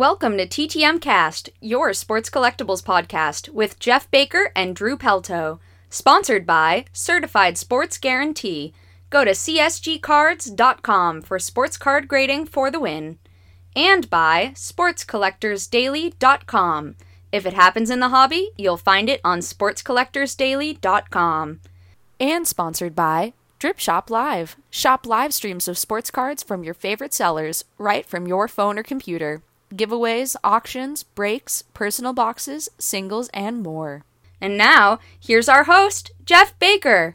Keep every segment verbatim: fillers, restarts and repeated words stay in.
Welcome to T T M Cast, your sports collectibles podcast, with Jeff Baker and Drew Pelto. Sponsored by Certified Sports Guarantee. Go to C S G cards dot com for sports card grading for the win. And by Sports Collectors Daily dot com. If it happens in the hobby, you'll find it on Sports Collectors Daily dot com. And sponsored by Drip Shop Live. Shop live streams of sports cards from your favorite sellers, right from your phone or computer. Giveaways, auctions, breaks, personal boxes, singles, and more. And now, here's our host, Jeff Baker.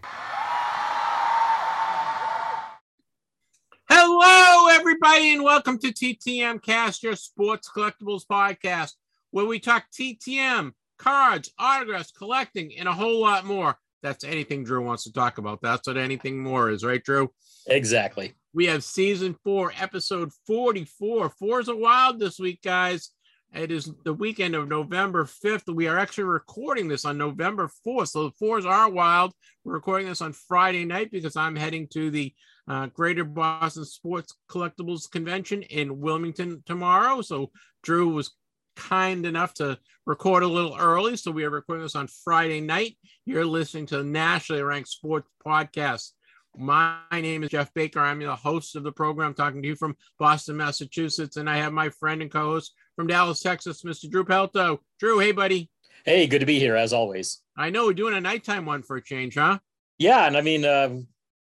Hello, everybody, and welcome to T T M Cast, your sports collectibles podcast, where we talk T T M, cards, autographs, collecting, and a whole lot more. That's anything Drew wants to talk about. That's what anything more is, right, Drew? Exactly. We have season four, episode forty-four. Four is a wild this week, guys. It is the weekend of November fifth. We are actually recording this on November fourth. So the fours are wild. We're recording this on Friday night because I'm heading to the uh, Greater Boston Sports Collectibles Convention in Wilmington tomorrow. So Drew was kind enough to record a little early. So we are recording this on Friday night. You're listening to the nationally ranked sports podcast. My name is Jeff Baker. I'm the host of the program, talking to you from Boston, Massachusetts, and I have my friend and co-host from Dallas, Texas, Mister Drew Pelto. Drew, hey, buddy. Hey, good to be here, as always. I know, we're doing a nighttime one for a change, huh? Yeah, and I mean, uh,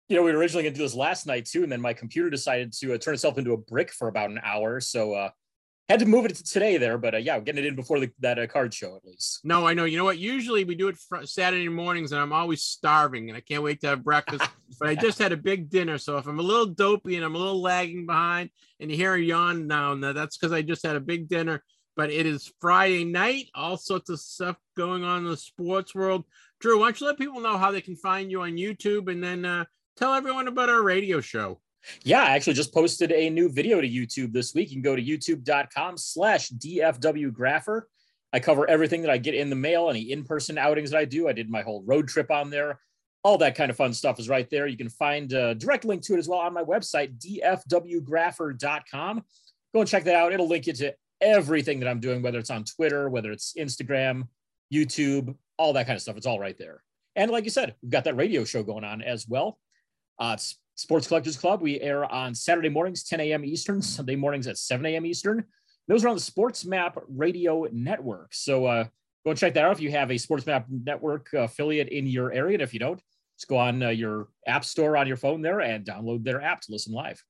you know, we were originally going to do this last night, too, and then my computer decided to uh, turn itself into a brick for about an hour, so uh had to move it to today there, but uh, yeah, we're getting it in before the, that uh, card show, at least. No, I know. You know what? Usually we do it fr- Saturday mornings, and I'm always starving, and I can't wait to have breakfast. But I just had a big dinner, so if I'm a little dopey and I'm a little lagging behind, and you hear a yawn now, now that's because I just had a big dinner. But it is Friday night, all sorts of stuff going on in the sports world. Drew, why don't you let people know how they can find you on YouTube, and then uh, tell everyone about our radio show. Yeah, I actually just posted a new video to YouTube this week. You can go to youtube dot com slash D F W Grapher. I cover everything that I get in the mail, any in-person outings that I do. I did my whole road trip on there. All that kind of fun stuff is right there. You can find a direct link to it as well on my website, D F W Grapher dot com. Go and check that out. It'll link you to everything that I'm doing, whether it's on Twitter, whether it's Instagram, YouTube, all that kind of stuff. It's all right there. And like you said, we've got that radio show going on as well. Uh, it's Sports Collectors Club. We air on Saturday mornings, ten a.m. Eastern, Sunday mornings at seven a.m. Eastern. Those are on the Sports Map Radio Network. So uh, go and check that out if you have a Sports Map Network affiliate in your area. And if you don't, just go on uh, your app store on your phone there and download their app to listen live.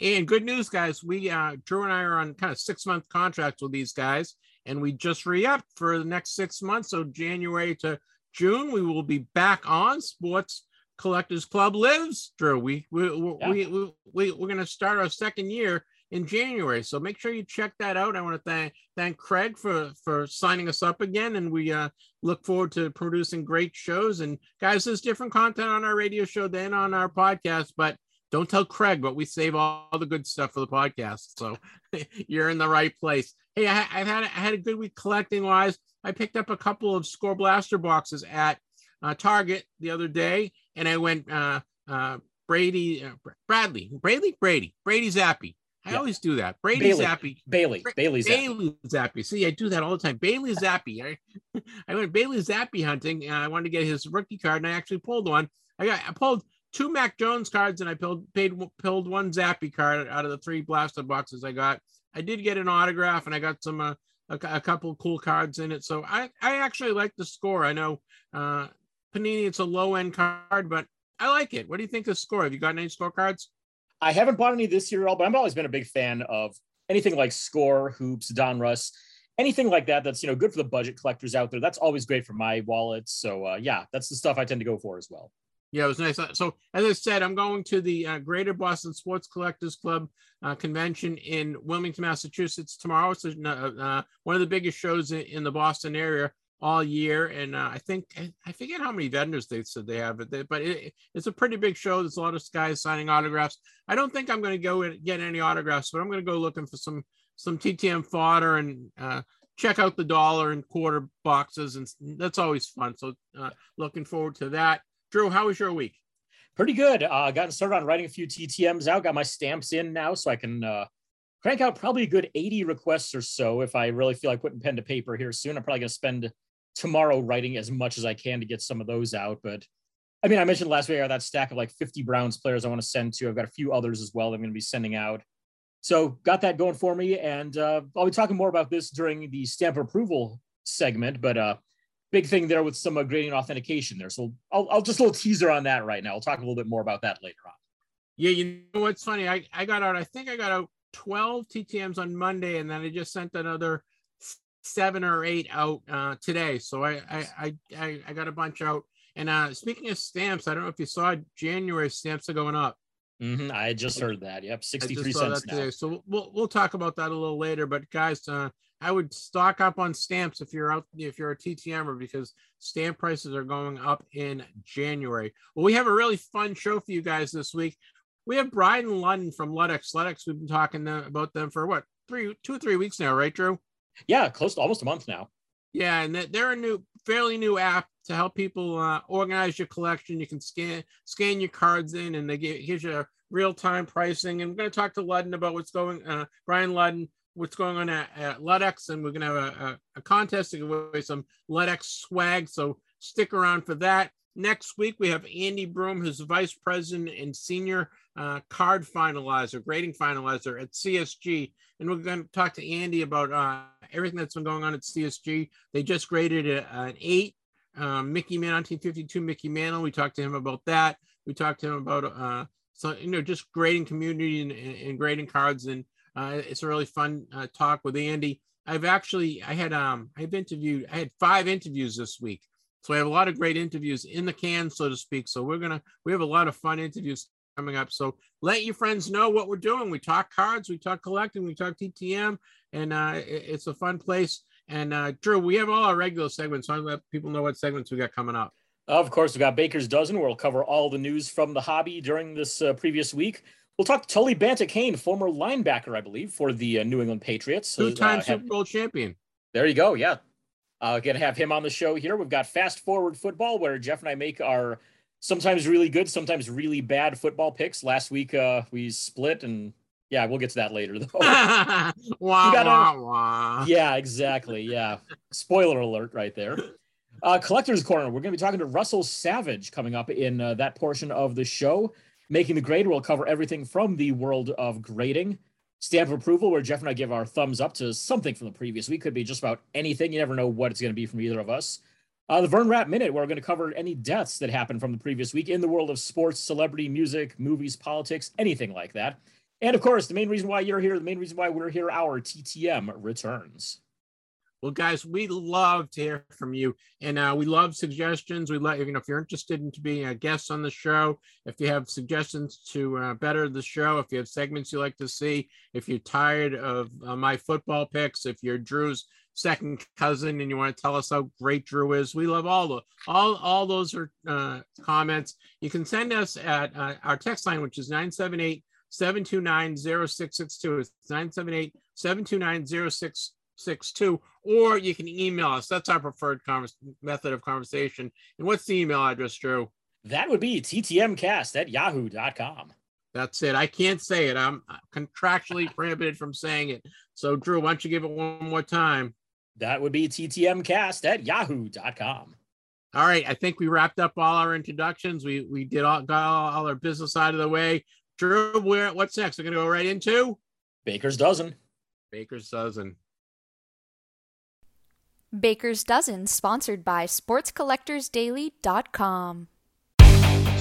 And good news, guys. We uh, Drew and I are on kind of six-month contracts with these guys, and we just re-upped for the next six months. So January to June, we will be back on Sports Collectors Club Lives, Drew. We we we, yeah. we, we, we we're going to start our second year in January, so make sure you check that out. I want to thank thank Craig for for signing us up again, and we uh, look forward to producing great shows. And guys, there's different content on our radio show than on our podcast, but don't tell Craig, but we save all, all the good stuff for the podcast. So you're in the right place. Hey, I, I've had I had a good week collecting wise. I picked up a couple of Score Blaster boxes at uh, Target the other day. And I went uh, uh, Brady, uh, Bradley, Bradley, Brady, Brady Zappe. I yeah. always do that. Brady Bailey, Zappe. Bailey, Bra- Bailey, Zappe. Bailey Zappe. See, I do that all the time. Bailey Zappe. I, I went Bailey Zappe hunting, and I wanted to get his rookie card, and I actually pulled one. I got I pulled two Mac Jones cards, and I pulled, paid, pulled one Zappe card out of the three blaster boxes I got. I did get an autograph, and I got some uh, a, a couple cool cards in it. So I, I actually like the Score. I know. Uh, Panini, it's a low-end card, but I like it. What do you think of Score? Have you gotten any Score cards? I haven't bought any this year at all, but I've always been a big fan of anything like Score, Hoops, Don Russ, anything like that that's, you know, good for the budget collectors out there. That's always great for my wallet. So, uh, yeah, that's the stuff I tend to go for as well. Yeah, it was nice. So, as I said, I'm going to the uh, Greater Boston Sports Collectors Club uh, Convention in Wilmington, Massachusetts tomorrow. It's uh, one of the biggest shows in the Boston area all year, and uh, I think I forget how many vendors they said they have, but, they, but it, it's a pretty big show. There's a lot of guys signing autographs. I don't think I'm going to go and get any autographs, but I'm going to go looking for some some T T M fodder and uh, check out the dollar and quarter boxes, and that's always fun. So uh, looking forward to that. Drew, how was your week? Pretty good. I uh, got started on writing a few T T Ms out. Got my stamps in now, so I can uh, crank out probably a good eighty requests or so. If I really feel like putting pen to paper here soon, I'm probably going to spend tomorrow writing as much as I can to get some of those out. But I mean, I mentioned last week, I got that stack of like fifty Browns players I want to send to. I've got a few others as well that I'm going to be sending out. So got that going for me. And uh, I'll be talking more about this during the stamp of approval segment, but uh, big thing there with some uh, gradient authentication there. So I'll, I'll just a little teaser on that right now. I'll talk a little bit more about that later on. Yeah, you know what's funny? I, I got out, I think I got out twelve T T Ms on Monday, and then I just sent another seven or eight out uh, today. So I, I, I, I got a bunch out. And uh, speaking of stamps, I don't know if you saw, January stamps are going up. Mm-hmm. I just heard that. Yep, sixty-three cents now. Today. So we'll we'll talk about that a little later. But guys, uh, I would stock up on stamps if you're out if you're a T T M'er, because stamp prices are going up in January. Well, we have a really fun show for you guys this week. We have Brian Ludden from Letex. Letex, we've been talking about them for what three, two or three weeks now, right, Drew? Yeah, close to almost a month now. Yeah, and they're a new, fairly new app to help people uh, organize your collection. You can scan scan your cards in, and they give gives you real time pricing. And we're going to talk to Ludden about what's going, uh, Brian Ludden, what's going on at, at Letex, and we're going to have a, a, a contest to give away some Letex swag. So stick around for that. Next week we have Andy Broome, who's vice president and senior uh, card finalizer, grading finalizer at C S G, and we're going to talk to Andy about uh, everything that's been going on at C S G. They just graded a, an eight. Um, Mickey Man, nineteen fifty-two Mickey Mantle. We talked to him about that. We talked to him about, uh, so, you know, just grading community and, and grading cards. And uh, it's a really fun uh, talk with Andy. I've actually, I had, um, I've interviewed, I had five interviews this week. So I have a lot of great interviews in the can, so to speak. So we're going to, we have a lot of fun interviews coming up. So let your friends know what we're doing. We talk cards, we talk collecting, we talk T T M, and uh, it, it's a fun place. And uh, Drew, we have all our regular segments, so I'll let people know what segments we got coming up. Of course, we've got Baker's Dozen, where we'll cover all the news from the hobby during this uh, previous week. We'll talk to Tully Banta-Cain, former linebacker, I believe, for the uh, New England Patriots. Two-time uh, Super Bowl champion. There you go, yeah. Uh, going to have him on the show here. We've got Fast Forward Football, where Jeff and I make our sometimes really good, sometimes really bad football picks. Last week, uh, we split and... Yeah, we'll get to that later, though. wah, gotta, wah, wah. Yeah, exactly. Yeah. Spoiler alert right there. Uh, Collector's Corner. We're going to be talking to Russell Savage coming up in uh, that portion of the show. Making the Grade, we'll cover everything from the world of grading. Stamp of Approval, where Jeff and I give our thumbs up to something from the previous week. Could be just about anything. You never know what it's going to be from either of us. Uh, the Vern Rapp Minute, where we're going to cover any deaths that happened from the previous week in the world of sports, celebrity, music, movies, politics, anything like that. And, of course, the main reason why you're here, the main reason why we're here, our T T M returns. Well, guys, we love to hear from you, and uh, we love suggestions. We love, you know, if you're interested in being a guest on the show, if you have suggestions to uh, better the show, if you have segments you like to see, if you're tired of uh, my football picks, if you're Drew's second cousin and you want to tell us how great Drew is, we love all the all all those are uh, comments. You can send us at uh, our text line, which is nine seven eight, seven two nine, zero six six two. It's nine seven eight, seven two nine, zero six six two, or you can email us. That's our preferred converse, method of conversation. And what's the email address, Drew? That would be T T M cast at yahoo dot com. That's it. I can't say it. I'm contractually prohibited from saying it. So, Drew, why don't you give it one more time? That would be T T M cast at yahoo dot com. All right. I think we wrapped up all our introductions. We we did all got all, all our business out of the way. Drew, where, what's next? We're going to go right into Baker's Dozen. Baker's Dozen. Baker's Dozen, sponsored by Sports Collectors Daily dot com.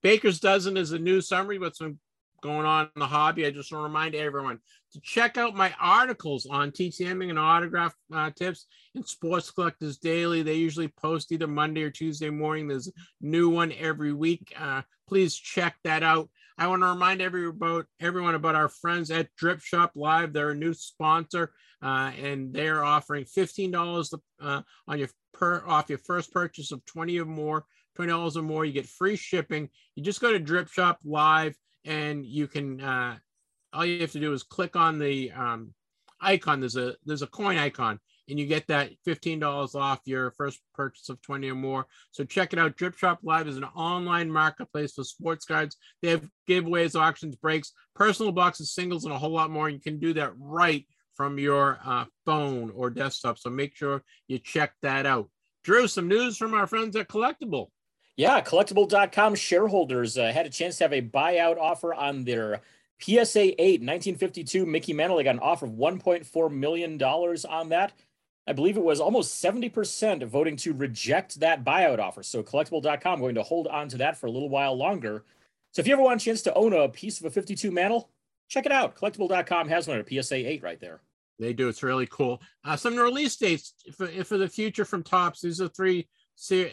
Baker's Dozen is a new summary with some going on in the hobby, I just want to remind everyone to check out my articles on T T Ming and autograph uh, tips and Sports Collectors Daily. They usually post either Monday or Tuesday morning. There's a new one every week. Uh, please check that out. I want to remind everyone about, everyone about our friends at Drip Shop Live. They're a new sponsor, uh, and they're offering fifteen dollars uh, on your per, off your first purchase of twenty or more, twenty dollars or more. You get free shipping. You just go to Drip Shop Live, and you can, uh, all you have to do is click on the um, icon. There's a, there's a coin icon, and you get that fifteen dollars off your first purchase of twenty or more. So check it out. Drip Shop Live is an online marketplace for sports cards. They have giveaways, auctions, breaks, personal boxes, singles, and a whole lot more. And you can do that right from your uh, phone or desktop. So make sure you check that out. Drew, some news from our friends at Collectible. Yeah, Collectible dot com shareholders uh, had a chance to have a buyout offer on their P S A eight, nineteen fifty-two Mickey Mantle. They got an offer of one point four million dollars on that. I believe it was almost seventy percent voting to reject that buyout offer. So Collectible dot com going to hold on to that for a little while longer. So if you ever want a chance to own a piece of a fifty-two Mantle, check it out. Collectible dot com has one at a P S A eight right there. They do. It's really cool. Uh, some release dates for, for the future from Topps. These are three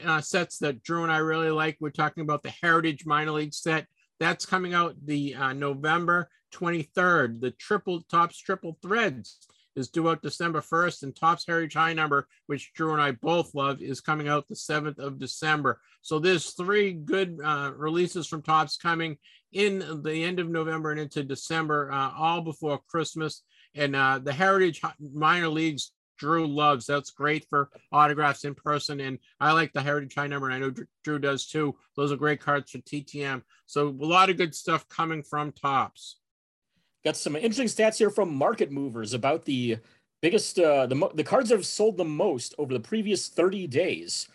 uh, sets that Drew and I really like. We're talking about the Heritage Minor League set. That's coming out the uh, November twenty-third. The triple Topps Triple Threads is due out December first, and Topps Heritage High Number, which Drew and I both love, is coming out the seventh of December. So there's three good uh, releases from Topps coming in the end of November and into December, uh, all before Christmas. And uh, the Heritage Minor Leagues, Drew loves. That's great for autographs in person. And I like the Heritage High Number, and I know Drew does too. Those are great cards for T T M. So a lot of good stuff coming from Topps. Got some interesting stats here from Market Movers about the biggest, uh, the, the cards that have sold the most over the previous thirty days.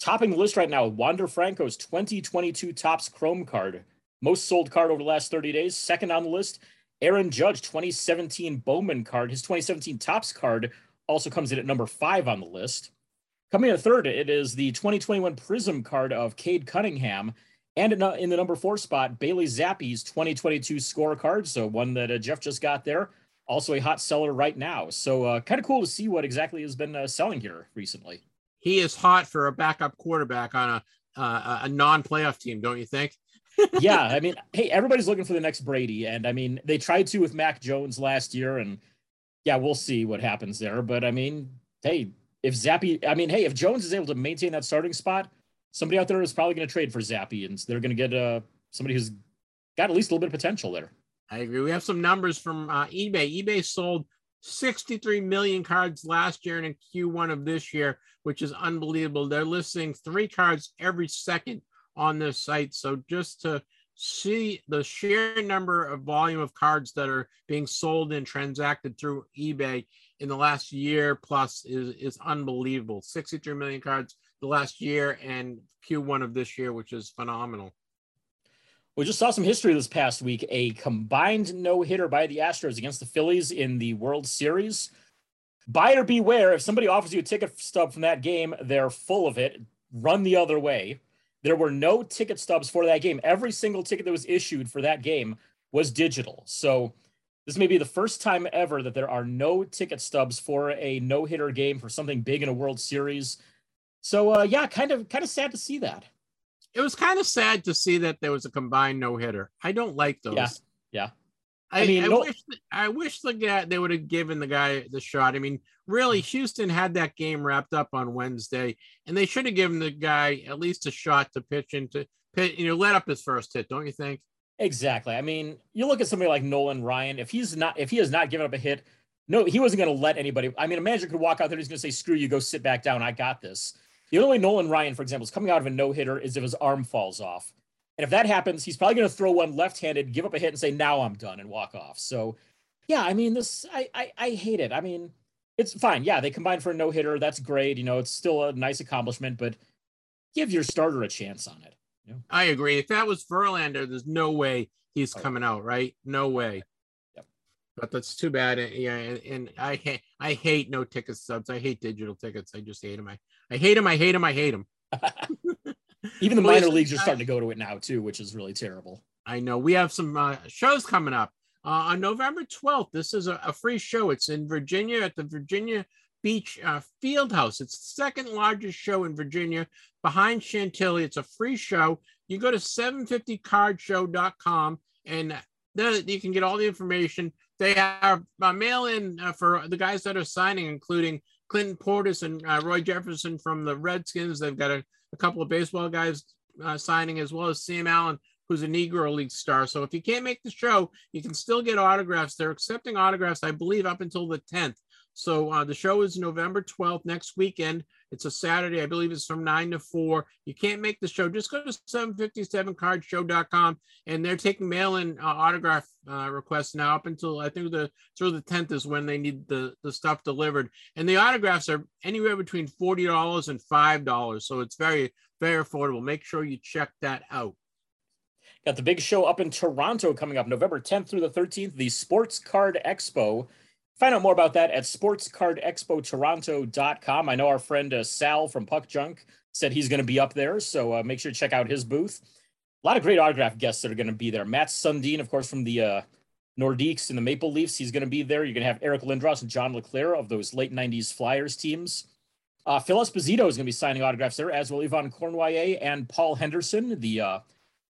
Topping the list right now, Wander Franco's twenty twenty-two Topps Chrome card. Most sold card over the last thirty days. Second on the list, Aaron Judge, twenty seventeen Bowman card. His twenty seventeen Topps card also comes in at number five on the list. Coming in third, it is the twenty twenty-one Prism card of Cade Cunningham. And in the number four spot, Bailey Zappe's twenty twenty-two scorecard, so one that uh, Jeff just got there, also a hot seller right now. So uh, kind of cool to see what exactly has been uh, selling here recently. He is hot for a backup quarterback on a, uh, a non-playoff team, don't you think? Yeah, I mean, hey, everybody's looking for the next Brady, and I mean, they tried to with Mac Jones last year, and yeah, we'll see what happens there. But I mean, hey, if Zappe, I mean, hey, if Jones is able to maintain that starting spot, somebody out there is probably going to trade for Zappe, and they're going to get uh, somebody who's got at least a little bit of potential there. I agree. We have some numbers from uh, eBay. eBay sold sixty-three million cards last year and in Q one of this year, which is unbelievable. They're listing three cards every second on this site. So just to see the sheer number of volume of cards that are being sold and transacted through eBay in the last year plus is, is unbelievable. sixty-three million cards the last year and Q one of this year, which is phenomenal. We just saw some history this past week, a combined no-hitter by the Astros against the Phillies in the World Series. Buyer beware, if somebody offers you a ticket stub from that game, they're full of it. Run the other way. There were no ticket stubs for that game. Every single ticket that was issued for that game was digital. So this may be the first time ever that there are no ticket stubs for a no-hitter game, for something big in a World Series. So, uh, yeah, kind of kind of sad to see that. It was kind of sad to see that there was a combined no-hitter. I don't like those. Yeah, yeah. I, I mean, I, no... wish the, I wish the guy, they would have given the guy the shot. I mean, really, Houston had that game wrapped up on Wednesday, and they should have given the guy at least a shot to pitch into, pitch, you know, let up his first hit, don't you think? Exactly. I mean, you look at somebody like Nolan Ryan. If he's not, if he has not given up a hit, no, he wasn't going to let anybody. I mean, a manager could walk out there. He's going to say, "Screw you, go sit back down. I got this." The only way Nolan Ryan, for example, is coming out of a no-hitter is if his arm falls off. And if that happens, he's probably going to throw one left-handed, give up a hit, and say, now I'm done, and walk off. So, yeah, I mean, this I, I, I hate it. I mean, it's fine. Yeah, they combined for a no-hitter. That's great. You know, it's still a nice accomplishment, but give your starter a chance on it. You know? I agree. If that was Verlander, there's no way he's oh. coming out, right? No way. Yep. But that's too bad. Yeah, and, and I ha- I hate no ticket subs. I hate digital tickets. I just hate them. I I hate him. I hate him. I hate him. Even the minor leagues are starting to go to it now, too, which is really terrible. I know we have some uh, shows coming up uh, on November twelfth. This is a, a free show. It's in Virginia at the Virginia Beach uh, Fieldhouse. It's the second largest show in Virginia behind Chantilly. It's a free show. You go to seven fifty card show dot com and then you can get all the information. They have uh, mail in uh, for the guys that are signing, including Clinton Portis and uh, Roy Jefferson from the Redskins. They've got a, a couple of baseball guys uh, signing, as well as Sam Allen, who's a Negro League star. So if you can't make the show, you can still get autographs. They're accepting autographs, I believe, up until the tenth. So uh, the show is November twelfth, next weekend. It's a Saturday. I believe it's from nine to four. You can't make the show. Just go to seven fifty-seven card show dot com, and they're taking mail-in uh, autograph uh, requests now up until, I think, the through the tenth is when they need the, the stuff delivered. And the autographs are anywhere between forty dollars and five dollars. So it's very, very affordable. Make sure you check that out. Got the big show up in Toronto coming up November tenth through the thirteenth, the Sports Card Expo. Find out more about that at sports card expo toronto dot com. I know our friend uh, Sal from Puck Junk said he's going to be up there, so uh, make sure to check out his booth. A lot of great autograph guests that are going to be there. Matt Sundin, of course, from the uh, Nordiques and the Maple Leafs, he's going to be there. You're going to have Eric Lindros and John LeClair of those late nineties Flyers teams. Uh, Phil Esposito is going to be signing autographs there, as will Yvonne Cornwallier and Paul Henderson, the uh,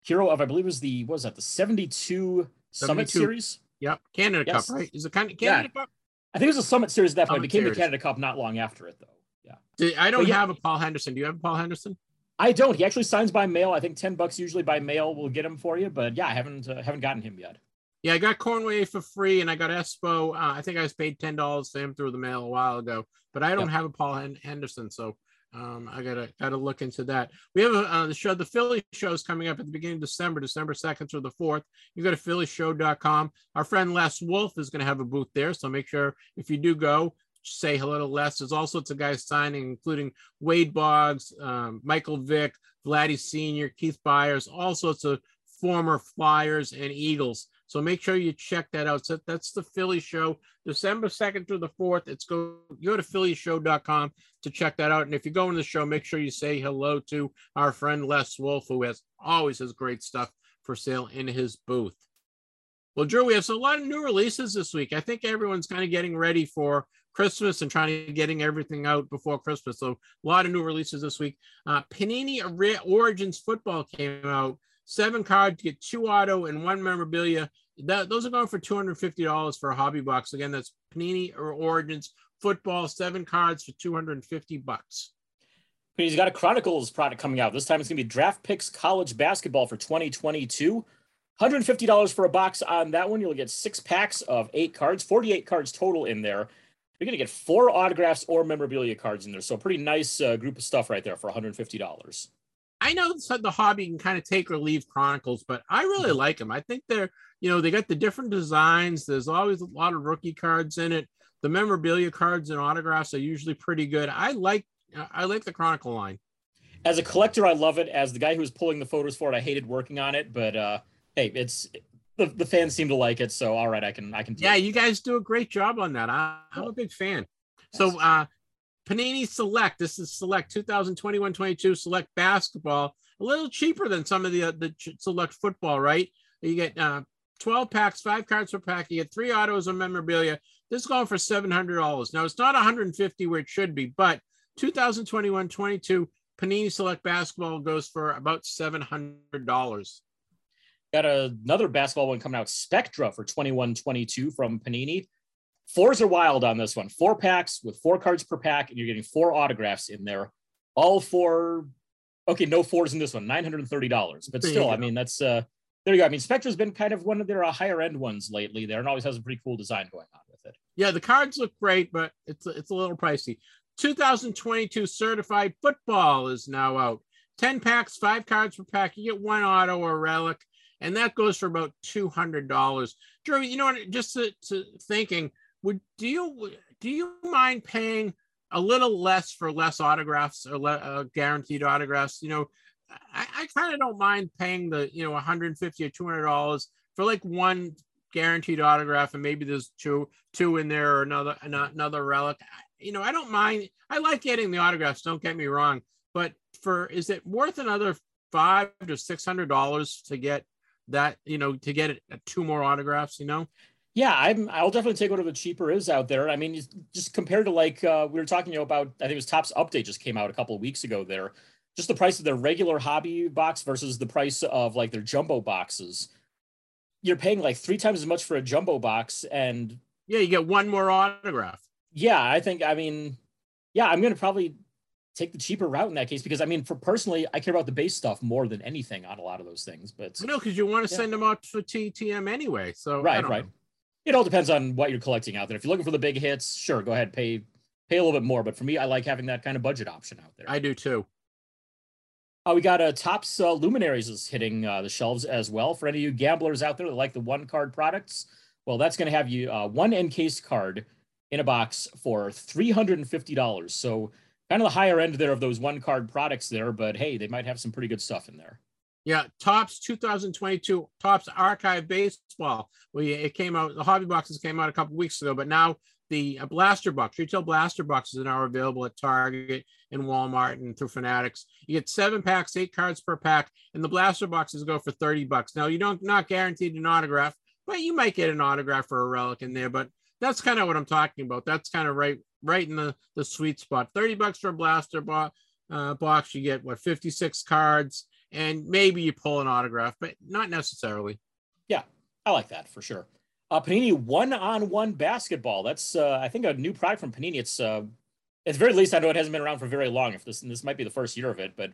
hero of, I believe, was the what was that the seventy-two Summit Series? Yep, Canada yes. Cup, right? Is it kind of Canada yeah. Cup? I think it was a Summit Series at that point. It became series. The Canada Cup not long after it, though. Yeah. Did, I don't yeah, have a Paul Henderson. Do you have a Paul Henderson? I don't. He actually signs by mail. I think ten bucks usually by mail will get him for you. But yeah, I haven't uh, haven't gotten him yet. Yeah, I got Cornway for free, and I got Espo. Uh, I think I was paid ten dollars for him through the mail a while ago. But I don't yep. have a Paul Hen- Henderson, so. Um, I gotta gotta look into that. We have a, uh, the show, the Philly show is coming up at the beginning of December, December second through the fourth. You go to philly show dot com. Our friend Les Wolf is going to have a booth there, so make sure if you do go, say hello to Les. There's all sorts of guys signing, including Wade Boggs, um, Michael Vick, Vladdy Senior, Keith Byers, all sorts of former Flyers and Eagles. So make sure you check that out. So that's the Philly show, December second through the fourth. It's go, go to philly show dot com to check that out. And if you go in the show, make sure you say hello to our friend Les Wolf, who has always has great stuff for sale in his booth. Well, Drew, we have so a lot of new releases this week. I think everyone's kind of getting ready for Christmas and trying to getting everything out before Christmas. So a lot of new releases this week. Uh, Panini Origins Football came out. Seven cards, get two auto and one memorabilia. That, those are going for two hundred fifty dollars for a hobby box. Again, that's Panini or Origins Football, seven cards for two hundred fifty bucks. Panini's got a Chronicles product coming out. This time it's going to be Draft Picks College Basketball for twenty twenty-two. one hundred fifty dollars for a box on that one. You'll get six packs of eight cards, forty-eight cards total in there. You're going to get four autographs or memorabilia cards in there. So pretty nice uh, group of stuff right there for one hundred fifty dollars. I know the hobby can kind of take or leave Chronicles, but I really like them. I think they're, you know, they got the different designs. There's always a lot of rookie cards in it. The memorabilia cards and autographs are usually pretty good. I like, I like the Chronicle line. As a collector, I love it. As the guy who was pulling the photos for it, I hated working on it, but uh, hey, it's the, the fans seem to like it. So, all right, I can, I can. Do yeah. It. You guys do a great job on that. I, I'm a big fan. So, uh, Panini Select, this is Select twenty twenty-one twenty-two Select Basketball, a little cheaper than some of the, the Select Football, right? You get uh, twelve packs, five cards per pack. You get three autos and memorabilia. This is going for seven hundred dollars. Now, it's not one hundred fifty dollars where it should be, but twenty twenty-one twenty-two Panini Select Basketball goes for about seven hundred dollars. Got another basketball one coming out, Spectra, for twenty-one twenty-two from Panini. Fours are wild on this one. Four packs with four cards per pack, and you're getting four autographs in there. All four. Okay, no fours in this one. nine hundred thirty dollars. But still, I mean, that's uh, there you go. I mean, Spectra's been kind of one of their uh, higher end ones lately there, and always has a pretty cool design going on with it. Yeah, the cards look great, but it's it's a little pricey. twenty twenty-two Certified Football is now out. Ten packs, five cards per pack. You get one auto or relic, and that goes for about two hundred dollars. Drew, you know what? Just to, to thinking. Would do you do you mind paying a little less for less autographs or le, uh, guaranteed autographs? You know, I, I kind of don't mind paying the you know one hundred fifty dollars or two hundred dollars for like one guaranteed autograph, and maybe there's two two in there or another another relic. You know, I don't mind. I like getting the autographs. Don't get me wrong, but for is it worth another five to six hundred dollars to get that, you know, to get two more autographs, you know? Yeah, I'm, I'll definitely take whatever the cheaper is out there. I mean, just compared to like uh, we were talking, you know, about, I think it was Topps Update just came out a couple of weeks ago there. Just the price of their regular hobby box versus the price of like their jumbo boxes. You're paying like three times as much for a jumbo box. And yeah, you get one more autograph. Yeah, I think, I mean, yeah, I'm going to probably take the cheaper route in that case, because I mean, for personally, I care about the base stuff more than anything on a lot of those things. But no, because you want to yeah. send them out for T T M anyway. So right, I don't right. know. It all depends on what you're collecting out there. If you're looking for the big hits, sure, go ahead, pay pay a little bit more. But for me, I like having that kind of budget option out there. I do too. Uh, we got uh, Topps uh, Luminaries is hitting uh, the shelves as well. For any of you gamblers out there that like the one-card products, well, that's going to have you uh, one encased card in a box for three hundred fifty dollars. So kind of the higher end there of those one-card products there, but hey, they might have some pretty good stuff in there. Yeah, Topps two thousand twenty-two, Topps Archive Baseball. Well, it came out, the hobby boxes came out a couple weeks ago, but now the blaster box, retail blaster boxes are now available at Target and Walmart and through Fanatics. You get seven packs, eight cards per pack, and the blaster boxes go for thirty bucks. Now, you don't not guaranteed an autograph, but you might get an autograph or a relic in there, but that's kind of what I'm talking about. That's kind of right right in the, the sweet spot. thirty bucks for a blaster bo- uh, box, you get, what, fifty-six cards, and maybe you pull an autograph, but not necessarily. Yeah, I like that for sure. Uh, Panini one-on-one basketball. That's, uh, I think, a new product from Panini. It's, uh, at the very least, I know it hasn't been around for very long. If this, and this might be the first year of it, but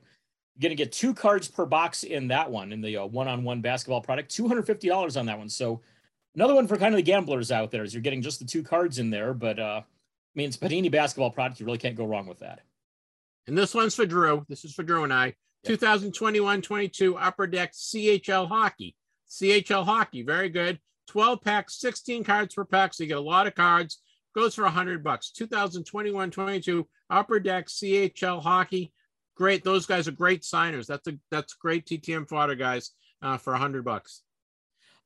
you're going to get two cards per box in that one, in the uh, one-on-one basketball product. two hundred fifty dollars on that one. So another one for kind of the gamblers out there is you're getting just the two cards in there, but uh, I mean, it's Panini basketball product. You really can't go wrong with that. And this one's for Drew. This is for Drew and I. twenty twenty-one twenty-two Upper Deck C H L Hockey. C H L Hockey, very good. twelve packs, sixteen cards per pack, so you get a lot of cards. Goes for one hundred bucks. twenty twenty-one twenty-two Upper Deck C H L Hockey. Great. Those guys are great signers. That's a that's great T T M fodder, guys, uh, for one hundred bucks.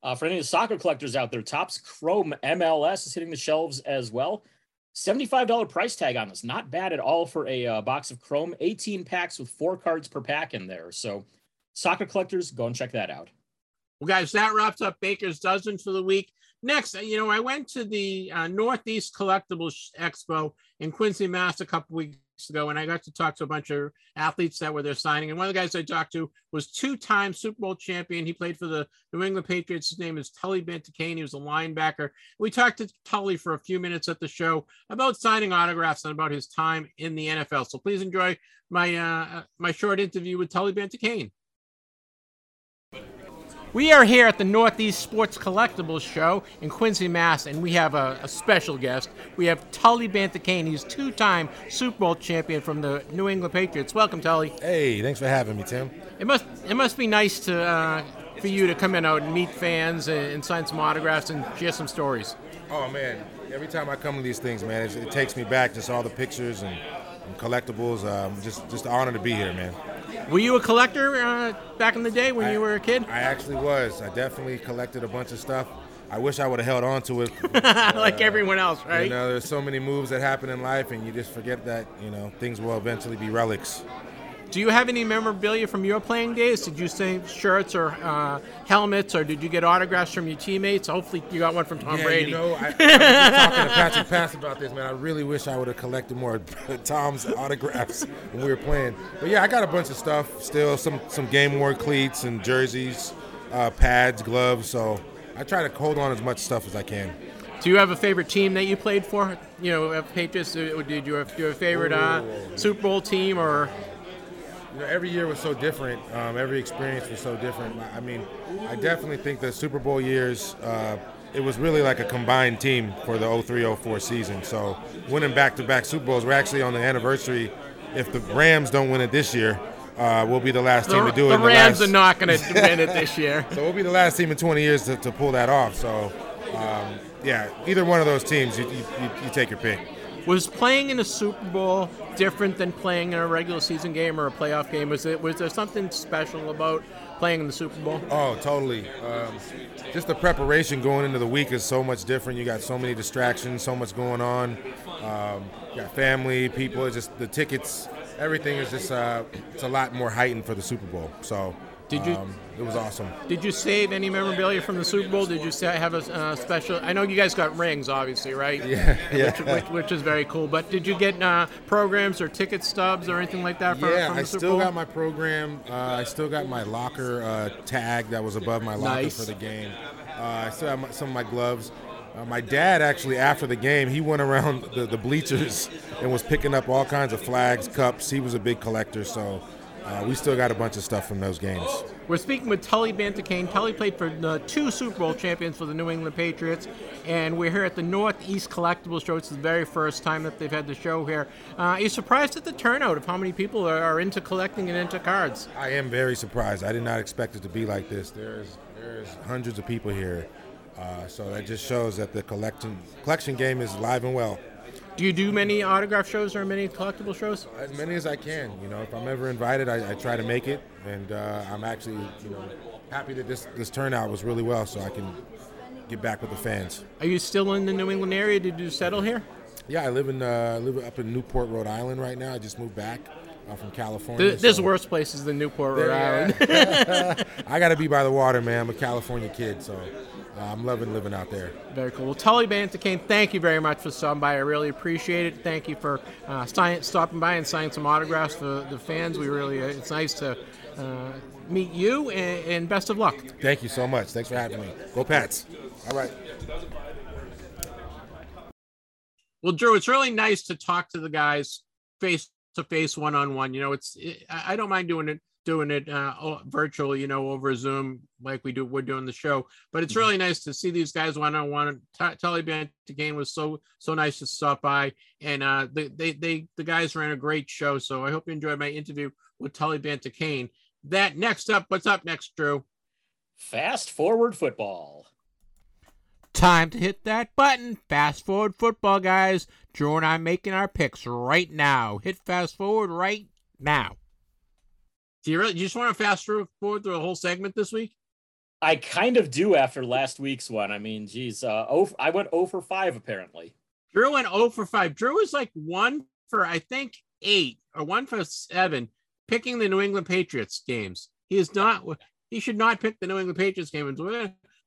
Uh, for any of the soccer collectors out there, Topps Chrome M L S is hitting the shelves as well. seventy-five dollars price tag on this. Not bad at all for a uh, box of Chrome. eighteen packs with four cards per pack in there. So soccer collectors, go and check that out. Well, guys, that wraps up Baker's Dozen for the week. Next, you know, I went to the uh, Northeast Collectibles Expo in Quincy, Mass. a couple weeks ago, and I got to talk to a bunch of athletes that were there signing. And one of the guys I talked to was two-time Super Bowl champion. He played for the New England Patriots. His name is Tully Banta-Cain. He was a linebacker. We talked to Tully for a few minutes at the show about signing autographs and about his time in the N F L. So please enjoy my uh, my short interview with Tully Banta-Cain. We are here at the Northeast Sports Collectibles Show in Quincy, Mass., and we have a, a special guest. We have Tully Banta-Cain. He's two-time Super Bowl champion from the New England Patriots. Welcome, Tully. Hey, thanks for having me, Tim. It must it must be nice to uh, for you to come in out and meet fans and, and sign some autographs and share some stories. Oh, man. Every time I come to these things, man, it, it takes me back, just all the pictures and, and collectibles. Um, just, just an honor to be here, man. Were you a collector uh, back in the day when I, you were a kid? I actually was. I definitely collected a bunch of stuff. I wish I would have held on to it. Uh, like everyone else, right? You know, there's so many moves that happen in life, and you just forget that, you know, things will eventually be relics. Do you have any memorabilia from your playing days? Did you save shirts or uh, helmets, or did you get autographs from your teammates? Hopefully you got one from Tom yeah, Brady. Yeah, you know, I, I was just talking to Patrick Pass about this, man. I really wish I would have collected more Tom's autographs when we were playing. But, yeah, I got a bunch of stuff still, some, some game-worn cleats and jerseys, uh, pads, gloves. So I try to hold on as much stuff as I can. Do you have a favorite team that you played for? You know, Patriots, did you have, do you have a favorite uh, Super Bowl team or – You know, every year was so different. Um, every experience was so different. I mean, I definitely think the Super Bowl years, uh, it was really like a combined team for the oh three oh four season. So winning back-to-back Super Bowls, we're actually on the anniversary. If the Rams don't win it this year, uh, we'll be the last the, team to do the it. The Rams last... are not going to win it this year. So we'll be the last team in twenty years to, to pull that off. So, um, yeah, either one of those teams, you, you, you take your pick. Was playing in a Super Bowl different than playing in a regular season game or a playoff game? Was it was there something special about playing in the Super Bowl? Oh, totally. Um, just the preparation going into the week is so much different. You got so many distractions, so much going on. Um, you got family, people, just the tickets, everything is just uh, it's a lot more heightened for the Super Bowl. So Did you? Um, it was awesome. Did you save any memorabilia from the Super Bowl? Did you have a uh, special? I know you guys got rings, obviously, right? Yeah, yeah. Which, which, which is very cool. But did you get uh, programs or ticket stubs or anything like that from, yeah, from the I Super Bowl? Yeah, I still got my program. Uh, I still got my locker uh, tag that was above my locker nice. for the game. Uh, I still have my, some of my gloves. Uh, my dad, actually, after the game, he went around the, the bleachers and was picking up all kinds of flags, cups. He was a big collector, so uh, we still got a bunch of stuff from those games. We're speaking with Tully Banta-Cain. Tully played for the two Super Bowl champions for the New England Patriots, and we're here at the Northeast Collectibles Show. It's the very first time that they've had the show here. Uh, are you surprised at the turnout of how many people are, are into collecting and into cards? I am very surprised. I did not expect it to be like this. There's, there's hundreds of people here. Uh, so that just shows that the collection collection game is alive and well. Do you do many autograph shows or many collectible shows? As many as I can. You know, if I'm ever invited, I, I try to make it, and uh, I'm actually, you know, happy that this this turnout was really well, so I can get back with the fans. Are you still in the New England area? Did you settle here? Yeah, I live in uh, I live up in Newport, Rhode Island right now. I just moved back. I'm from California. There's so. worse places than Newport, Rhode Island. Yeah. I got to be by the water, man. I'm a California kid, so uh, I'm loving living out there. Very cool. Well, Tully Banta-Cain, thank you very much for stopping by. I really appreciate it. Thank you for uh, st- stopping by and signing some autographs for the fans. We really, uh, it's nice to uh, meet you, and, and best of luck. Thank you so much. Thanks for having me. Go Pats. All right. Well, Drew, it's really nice to talk to the guys face to face, one-on-one. You know, it's it, I don't mind doing it doing it uh virtual, you know, over Zoom like we do we're doing the show, but it's really nice to see these guys one-on-one. Tully Banta-Cain was so so nice to stop by, and uh they, they they the guys ran a great show, so I hope you enjoyed my interview with Tully Banta-Cain. That next up, what's up next, Drew? Fast forward football. Time to hit that button. Fast forward football, guys. Drew and I'm making our picks right now. Hit fast forward right now. Do you really you just want to fast forward through the whole segment this week? I kind of do after last week's one. I mean, geez, uh, oh, I went oh for five apparently. Drew went oh for five. Drew is like one for, I think, eight or one for seven, picking the New England Patriots games. He is not. He should not pick the New England Patriots game.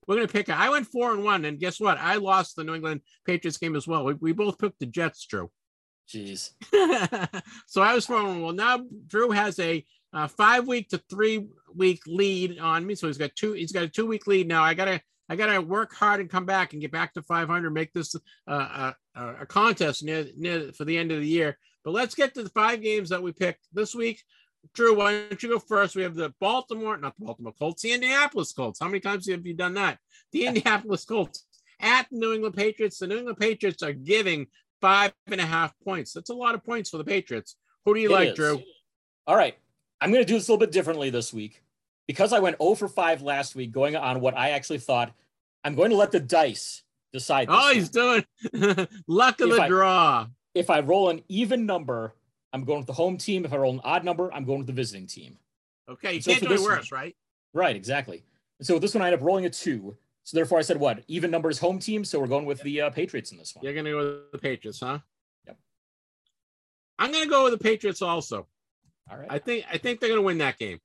We're going to pick it. I went four and one, and guess what? I lost the New England Patriots game as well. We, we both picked the Jets, Drew. Jeez. So I was four and one. Well, now Drew has a uh, five-week to three-week lead on me. So he's got two. He's got a two-week lead now. I gotta, I gotta work hard and come back and get back to five hundred. Make this uh, a, a contest near, near for the end of the year. But let's get to the five games that we picked this week. Drew, why don't you go first? We have the Baltimore, not the Baltimore Colts, the Indianapolis Colts. How many times have you done that? The Indianapolis Colts at the New England Patriots. The New England Patriots are giving five and a half points. That's a lot of points for the Patriots. Who do you it like, is. Drew? All right. I'm going to do this a little bit differently this week. Because I went oh for five last week going on what I actually thought, I'm going to let the dice decide this. Oh, he's doing luck of if the I, draw. If I roll an even number, I'm going with the home team. If I roll an odd number, I'm going with the visiting team. Okay, you so can't do it worse, one, right? Right, exactly. And so this one, I end up rolling a two. So therefore, I said what? Even number is home team, so we're going with the uh, Patriots in this one. You're going to go with the Patriots, huh? Yep. I'm going to go with the Patriots also. All right. I think I think they're going to win that game.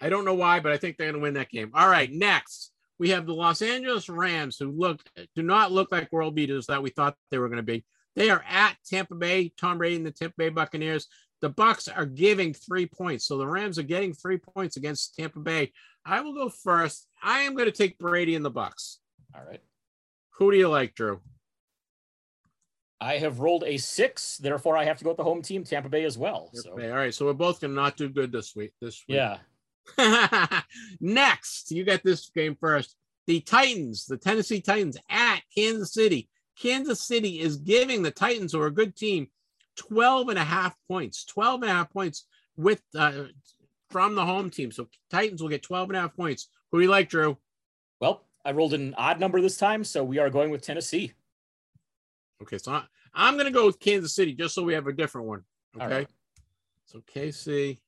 I don't know why, but I think they're going to win that game. All right, next. We have the Los Angeles Rams, who look do not look like world beaters that we thought they were going to be. They are at Tampa Bay, Tom Brady and the Tampa Bay Buccaneers. The Bucs are giving three points. So the Rams are getting three points against Tampa Bay. I will go first. I am going to take Brady and the Bucs. All right. Who do you like, Drew? I have rolled a six. Therefore, I have to go with the home team, Tampa Bay, as well. So. All right. So we're both going to not do good this week. This week. Yeah. Next, you got this game first. The Titans, the Tennessee Titans at Kansas City. Kansas City is giving the Titans, who are a good team, twelve and a half points, twelve and a half points with uh, from the home team. So Titans will get twelve and a half points. Who do you like, Drew? Well, I rolled an odd number this time, so we are going with Tennessee. Okay, so I, I'm going to go with Kansas City just so we have a different one. Okay. All right. So K C,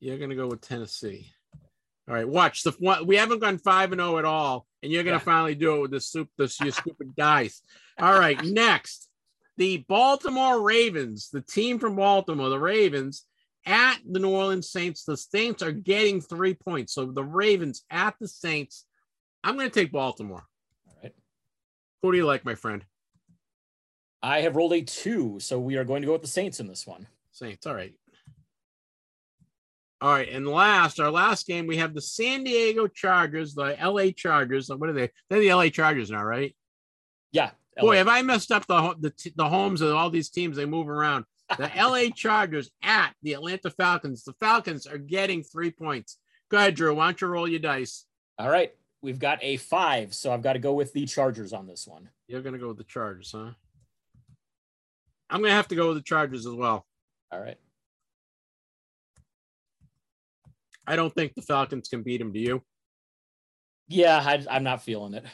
you're going to go with Tennessee. All right, watch. The we haven't gone five and zero at all, and you're gonna yeah. finally do it with this soup, this your stupid dice. All right, next, the Baltimore Ravens, the team from Baltimore, the Ravens at the New Orleans Saints. The Saints are getting three points. So the Ravens at the Saints. I'm going to take Baltimore. All right. Who do you like, my friend? I have rolled a two, so we are going to go with the Saints in this one. Saints, all right. All right, and last, our last game, we have the San Diego Chargers, the L A Chargers. What are they? They're the L A Chargers now, right? Yeah. L A. Boy, have I messed up the, the the homes of all these teams. They move around. The L A Chargers at the Atlanta Falcons. The Falcons are getting three points. Go ahead, Drew. Why don't you roll your dice? All right. We've got a five, so I've got to go with the Chargers on this one. You're going to go with the Chargers, huh? I'm going to have to go with the Chargers as well. All right. I don't think the Falcons can beat them. Do you? Yeah, I, I'm not feeling it.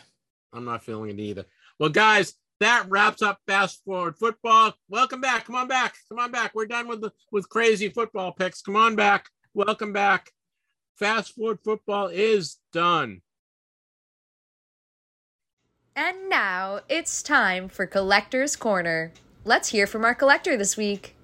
I'm not feeling it either. Well, guys, that wraps up Fast Forward Football. Welcome back. Come on back. Come on back. We're done with the, with crazy football picks. Come on back. Welcome back. Fast Forward Football is done. And now it's time for Collector's Corner. Let's hear from our collector this week.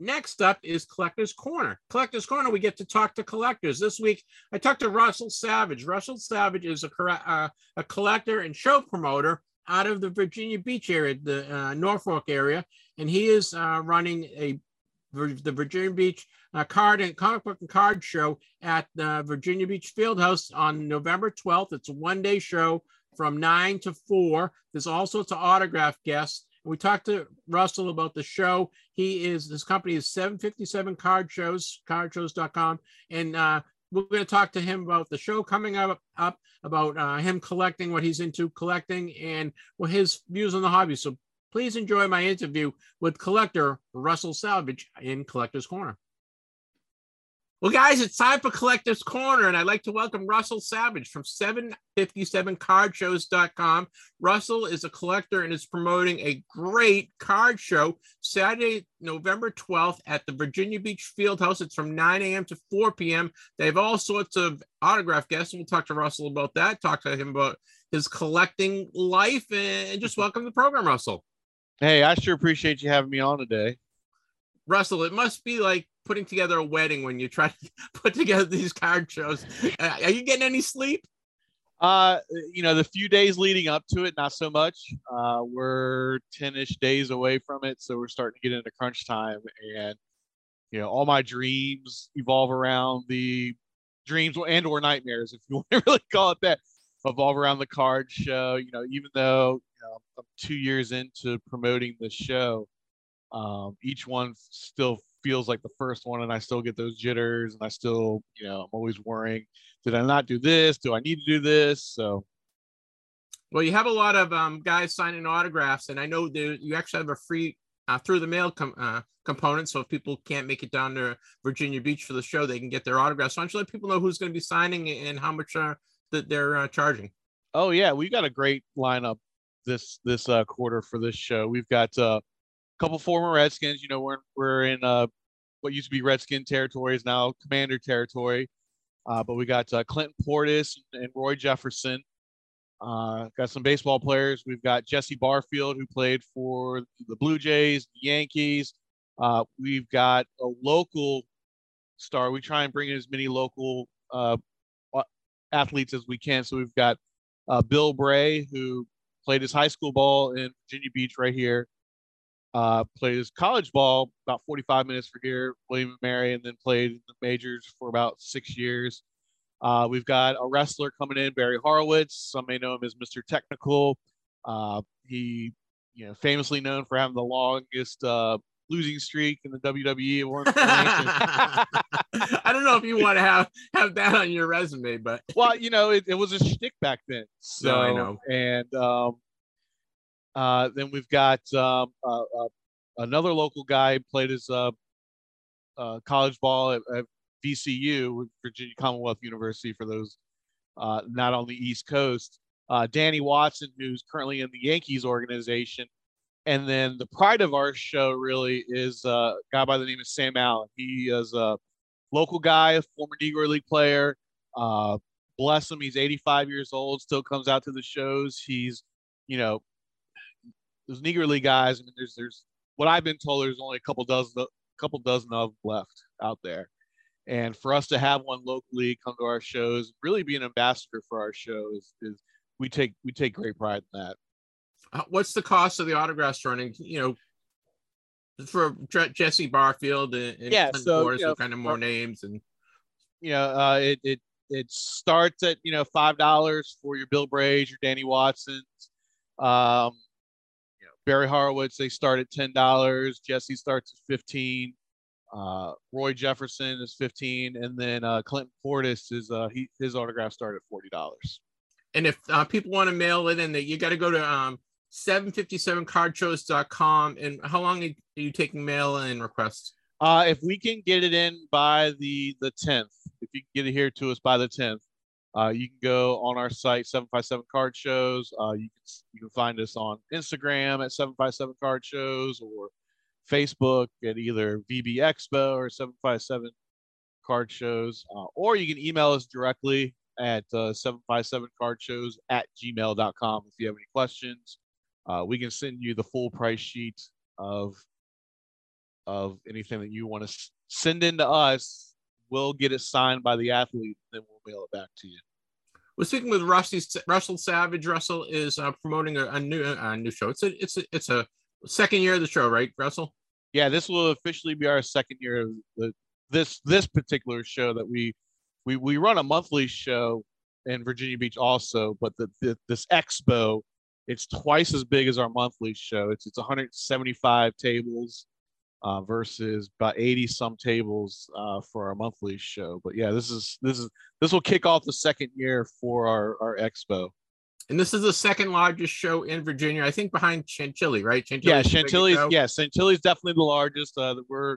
Next up is Collector's Corner. Collector's Corner, we get to talk to collectors. This week, I talked to Russell Savage. Russell Savage is a, uh, a collector and show promoter out of the Virginia Beach area, the uh, Norfolk area, and he is uh, running a the Virginia Beach uh, card and comic book and card show at the uh, Virginia Beach Fieldhouse on November twelfth. It's a one-day show from nine to four. There's all sorts of autograph guests. We talked to Russell about the show. He is, his company is seven fifty-seven Card Shows, card shows dot com. And uh, we're going to talk to him about the show coming up, up about uh, him collecting, what he's into collecting, and well, his views on the hobby. So please enjoy my interview with collector Russell Salvage in Collector's Corner. Well, guys, it's time for Collector's Corner, and I'd like to welcome Russell Savage from seven fifty-seven card shows dot com. Russell is a collector and is promoting a great card show Saturday, November twelfth at the Virginia Beach Fieldhouse. It's from nine a.m. to four p.m. They have all sorts of autograph guests. We'll talk to Russell about that, talk to him about his collecting life, and just welcome to the program, Russell. Hey, I sure appreciate you having me on today. Russell, it must be like putting together a wedding when you try to put together these card shows. Uh, are you getting any sleep? Uh, you know, the few days leading up to it, not so much. Uh, we're ten-ish days away from it, so we're starting to get into crunch time. And, you know, all my dreams evolve around the dreams and or nightmares, if you want to really call it that, evolve around the card show. You know, even though you know, I'm two years into promoting the show, um, each one still feels like the first one, and I still get those jitters, and I still, you know, I'm always worrying, did I not do this? Do I need to do this? So, well, you have a lot of um, guys signing autographs, and I know that you actually have a free uh, through the mail com- uh, component. So if people can't make it down to Virginia Beach for the show, they can get their autographs. So why don't you let people know who's going to be signing and how much uh, that they're uh, charging? Oh yeah, we've got a great lineup this this uh, quarter for this show. We've got. Uh, couple former Redskins. You know, we're we're in uh what used to be Redskin territory is now Commander territory, uh but we got uh, Clinton Portis and Roy Jefferson. Uh got some baseball players. We've got Jesse Barfield, who played for the Blue Jays, the Yankees. Uh we've got a local star. We try and bring in as many local uh athletes as we can, so we've got uh Bill Bray, who played his high school ball in Virginia Beach right here. Uh, plays college ball about forty-five minutes for here, William and Mary, and then played in the majors for about six years. Uh, we've got a wrestler coming in, Barry Horowitz. Some may know him as Mister Technical. Uh, he, you know, famously known for having the longest uh, losing streak in the W W E. I don't know if you want to have, have that on your resume, but well, you know, it, it was a shtick back then. So no, I know. And um, Uh, then we've got um, uh, uh, another local guy played his uh, uh, college ball at, at V C U, Virginia Commonwealth University, for those uh, not on the East Coast. Uh, Danny Watson, who's currently in the Yankees organization. And then the pride of our show really is uh, a guy by the name of Sam Allen. He is a local guy, a former Negro League player. Uh, bless him. He's eighty-five years old, still comes out to the shows. He's, you know, those Negro League guys, I mean, there's, there's what I've been told, there's only a couple dozen, couple dozen of left out there. And for us to have one locally come to our shows, really be an ambassador for our shows, is we take we take great pride in that. Uh, what's the cost of the autographs running? You know, for Jesse Barfield and, and yeah, Clinton so Portis, you know, kind of more names and yeah, you know, uh, it it it starts at you know five dollars for your Bill Brays, your Danny Watsons, um, you know, Barry Horowitz. They start at ten dollars. Jesse starts at fifteen. Uh, Roy Jefferson is fifteen, and then uh, Clinton Portis is uh, he, his autograph started at forty dollars. And if uh, people want to mail it in, that you got to go to um, seven fifty-seven card shows dot com. And how long are you taking mail in requests? Uh, if we can get it in by the the tenth, if you can get it here to us by the tenth, uh, you can go on our site seven fifty-seven Card Shows. Uh, you can you can find us on Instagram at seven fifty-seven Card Shows or Facebook at either V B Expo or seven fifty-seven Card Shows, uh, or you can email us directly at uh, seven fifty-seven card shows at gmail dot com if you have any questions. Uh, we can send you the full price sheet of of anything that you want to send in to us. We'll get it signed by the athlete, then we'll mail it back to you. We're speaking with Rusty, Russell Savage. Russell is uh, promoting a, a new a new show. It's a it's a, it's a second year of the show, right, Russell? Yeah, this will officially be our second year of the, this this particular show that we we we run a monthly show in Virginia Beach also, but the, the this expo, it's twice as big as our monthly show. It's it's one hundred seventy-five tables uh, versus about eighty some tables uh, for our monthly show. But yeah, this is this is this will kick off the second year for our our expo. And this is the second largest show in Virginia, I think, behind Chantilly, right? Chantilly's yeah, Chantilly's. Yeah, Chantilly's definitely the largest. Uh, we're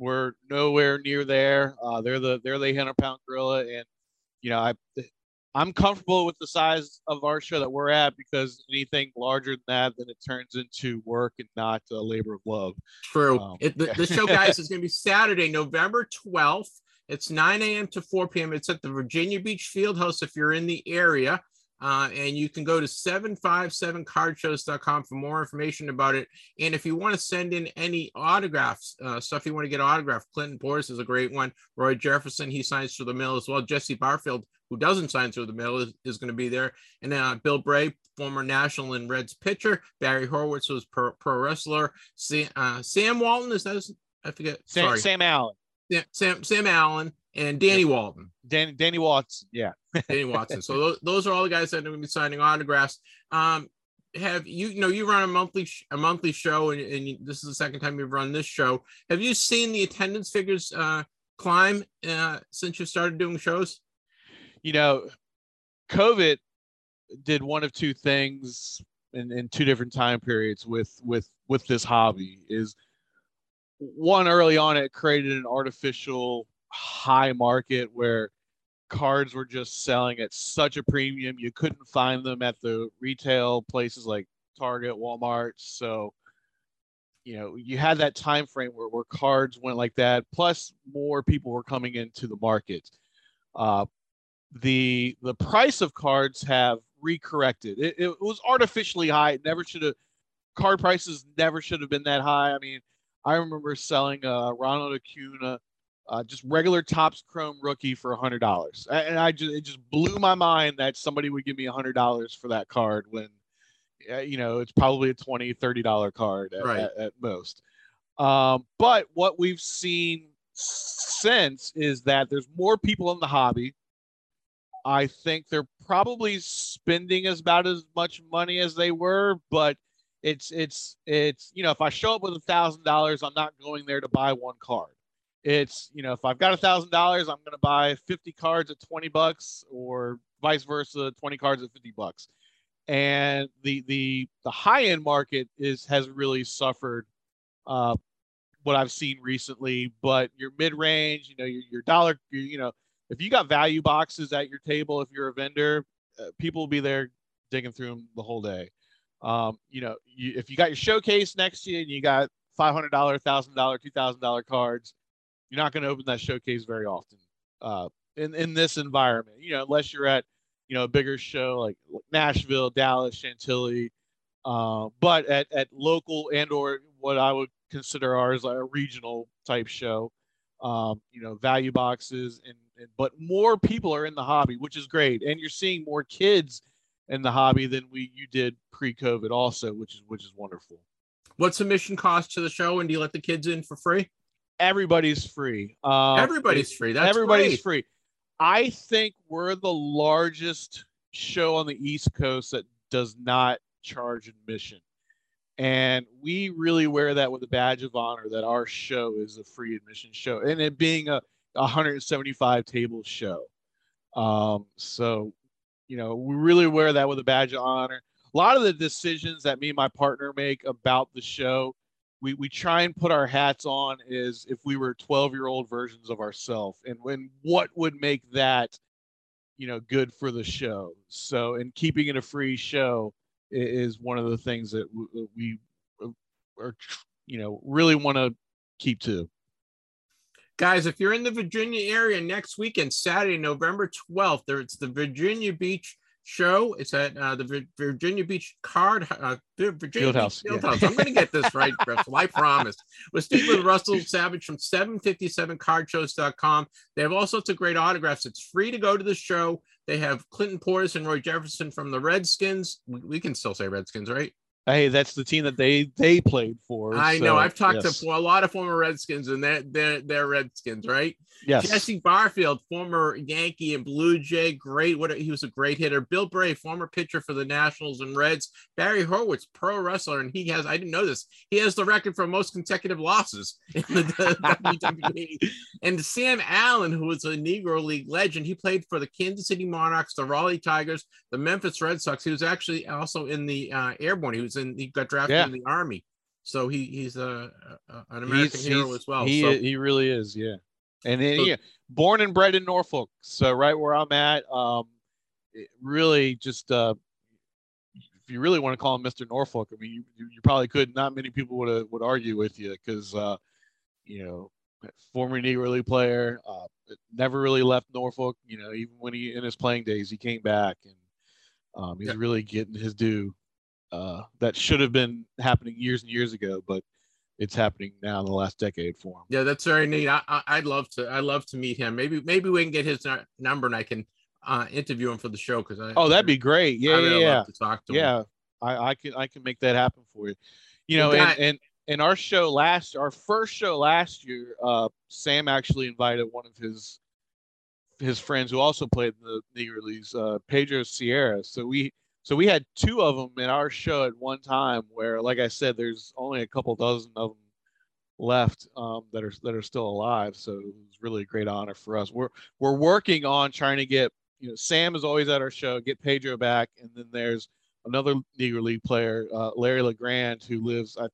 we're nowhere near there. Uh, they're the they're the one hundred pound gorilla, and you know I I'm comfortable with the size of our show that we're at, because anything larger than that, then it turns into work and not a labor of love. True. Um, it, the, the show, guys, is going to be Saturday, November twelfth. It's nine a m to four p m It's at the Virginia Beach Fieldhouse if you're in the area. Uh, and you can go to seven fifty-seven card shows dot com for more information about it. And if you want to send in any autographs, uh, stuff you want to get autographed, Clinton Portis is a great one. Roy Jefferson, he signs through the mail as well. Jesse Barfield, who doesn't sign through the mail, is, is going to be there. And uh, Bill Bray, former National and Reds pitcher. Barry Horowitz was pro, pro wrestler. Sam, uh, Sam Walton, is that his? I forget. Sam, Sorry. Sam Allen. Yeah, Sam, Sam Allen. And Danny Walton. Dan, Danny Watson, yeah. Danny Watson. So those, those are all the guys that are going to be signing autographs. Um, have you, you know, you run a monthly sh a monthly show, and, and you, this is the second time you've run this show. Have you seen the attendance figures uh, climb uh, since you started doing shows? You know, COVID did one of two things in, in two different time periods with with with this hobby. Is one, early on, it created an artificial high market where cards were just selling at such a premium. You couldn't find them at the retail places like Target, Walmart. So, you know, you had that time frame where, where cards went like that, plus more people were coming into the market. Uh, the the price of cards have recorrected. It, it was artificially high. It never should have, card prices never should have been that high. I mean, I remember selling uh, Ronald Acuna, Uh, just regular Topps Chrome rookie for a hundred dollars, and I just it just blew my mind that somebody would give me a hundred dollars for that card when, uh, you know, it's probably a twenty, thirty dollar card at, right. at, at most. Um, but what we've seen since is that there's more people in the hobby. I think they're probably spending as about as much money as they were, but it's it's it's you know, if I show up with a thousand dollars, I'm not going there to buy one card. It's, you know, if I've got a thousand dollars, I'm going to buy fifty cards at twenty bucks, or vice versa, twenty cards at fifty bucks. And the, the, the high end market is, has really suffered uh, what I've seen recently, but your mid range, you know, your, your dollar, your, you know, if you got value boxes at your table, if you're a vendor, uh, people will be there digging through them the whole day. Um, you know, you, if you got your showcase next to you and you got five hundred dollars, one thousand dollars, two thousand dollar cards, you're not going to open that showcase very often uh, in, in this environment, you know, unless you're at, you know, a bigger show like Nashville, Dallas, Chantilly. Uh, but at, at local and or what I would consider ours like a regional type show. Um, you know, value boxes, and, and but more people are in the hobby, which is great, and you're seeing more kids in the hobby than we you did pre-COVID, also, which is which is wonderful. What's admission cost to the show, and do you let the kids in for free? Everybody's free. Uh, everybody's free. That's everybody's great. free. I think we're the largest show on the East Coast that does not charge admission. And we really wear that with a badge of honor that our show is a free admission show, and it being a one hundred seventy-five table show. Um, so, you know, we really wear that with a badge of honor. A lot of the decisions that me and my partner make about the show, we, we try and put our hats on as if we were twelve year old versions of ourselves, and when, what would make that, you know, good for the show. So, and keeping it a free show is one of the things that we are, you know, really want to keep to. Guys, if you're in the Virginia area next weekend, Saturday, November twelfth, there it's the Virginia Beach show. It's at uh, the Virginia Beach Card uh, Virginia Fieldhouse. Beach Fieldhouse. Yeah. I'm going to get this right, Russell. I promise. We're speaking with Russell Savage from seven fifty-seven card shows dot com. They have all sorts of great autographs. It's free to go to the show. They have Clinton Portis and Roy Jefferson from the Redskins. We, we can still say Redskins, right? Hey, that's the team that they they played for. I so, know. I've talked yes. to a lot of former Redskins, and they're, they're, they're Redskins, right? Yes. Jesse Barfield, former Yankee and Blue Jay. Great. What a, he was a great hitter. Bill Bray, former pitcher for the Nationals and Reds. Barry Horowitz, pro wrestler. And he has, I didn't know this, he has the record for most consecutive losses in the, the W W E. And Sam Allen, who was a Negro League legend. He played for the Kansas City Monarchs, the Raleigh Tigers, the Memphis Red Sox. He was actually also in the uh, Airborne. He was and he got drafted yeah. in the Army, so he he's a, a an American he's, hero he's, as well. He so. is, he really is, yeah. And then, so, yeah, born and bred in Norfolk, so right where I'm at. Um, it really, just uh, if you really want to call him Mister Norfolk, I mean, you, you probably could. Not many people would would argue with you because uh, you know, former Negro League player, uh, never really left Norfolk. You know, even when he in his playing days, he came back, and um, he's yeah. really getting his due. Uh, that should have been happening years and years ago, but it's happening now in the last decade for him. Yeah, that's very neat. I, I, I'd love to. I'd love to meet him. Maybe maybe we can get his number and I can uh, interview him for the show. Because oh, that'd be great. Yeah, I really yeah, love to talk to yeah. him. Yeah, I, I can I can make that happen for you. You know, and, and and our show last, our first show last year, uh, Sam actually invited one of his his friends who also played in the Negro Leagues, uh, Pedro Sierra. So we. So we had two of them in our show at one time where, like I said, there's only a couple dozen of them left um, that are that are still alive. So it was really a great honor for us. We're we're working on trying to get, you know, Sam is always at our show, get Pedro back. And then there's another Negro League player, uh, Larry LeGrand, who lives, I, if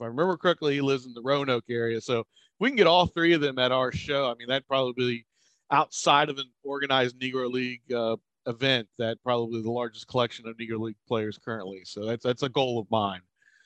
I remember correctly, he lives in the Roanoke area. So we can get all three of them at our show. I mean, that'd probably be outside of an organized Negro League uh event, that probably the largest collection of Negro League players currently. So that's that's a goal of mine.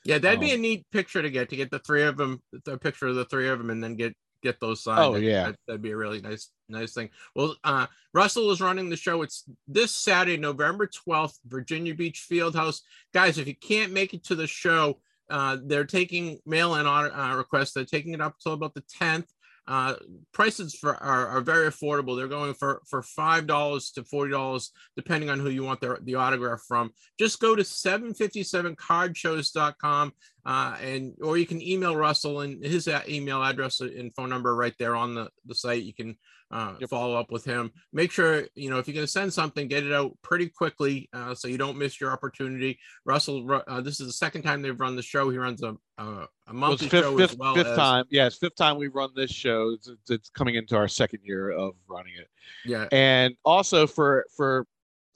Yeah, that'd um, be a neat picture to get to get the three of them, the picture of the three of them, and then get get those signed. Oh yeah, that, that'd be a really nice nice thing. Well, uh, Russell is running the show. It's this Saturday, November twelfth, Virginia Beach Fieldhouse. Guys, if you can't make it to the show, uh, they're taking mail-in uh, requests. They're taking it up till about the tenth. Uh, prices for are, are very affordable. They're going for for five dollars to forty dollars, depending on who you want the, the autograph from. Just go to seven fifty-seven card shows dot com, uh, and or you can email Russell, and his email address and phone number right there on the, the site. You can uh, yep. follow up with him. Make sure, you know, if you're going to send something, get it out pretty quickly uh, so you don't miss your opportunity. Russell, uh, this is the second time they've run the show. He runs a Uh, a monthly well, fifth, show fifth, as well fifth as, time yes yeah, fifth time we've run this show. It's, it's coming into our second year of running it, yeah and also for for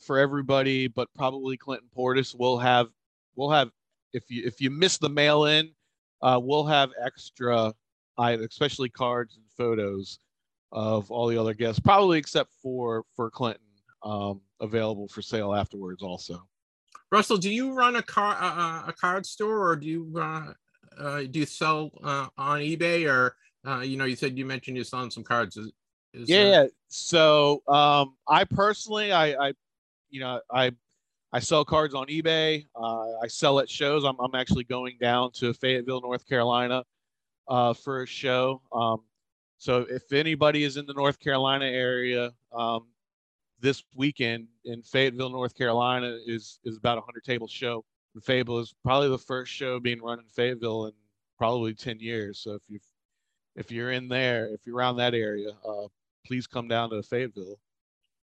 for everybody, but probably Clinton Portis, we'll have we'll have if you if you miss the mail in, uh we'll have extra items, especially cards and photos of all the other guests, probably except for for Clinton, um available for sale afterwards also. Russell, do you run a car uh, a card store, or do you uh Uh, do you sell uh, on eBay, or uh, you know, you said you mentioned you're selling some cards? Is, is yeah. There... So um, I personally, I, I, you know, I I sell cards on eBay. Uh, I sell at shows. I'm, I'm actually going down to Fayetteville, North Carolina uh, for a show. Um, so if anybody is in the North Carolina area, um, this weekend in Fayetteville, North Carolina is, is about a hundred table show. And Fayetteville is probably the first show being run in Fayetteville in probably ten years. So if you've, if you're in there, if you're around that area, uh, please come down to Fayetteville.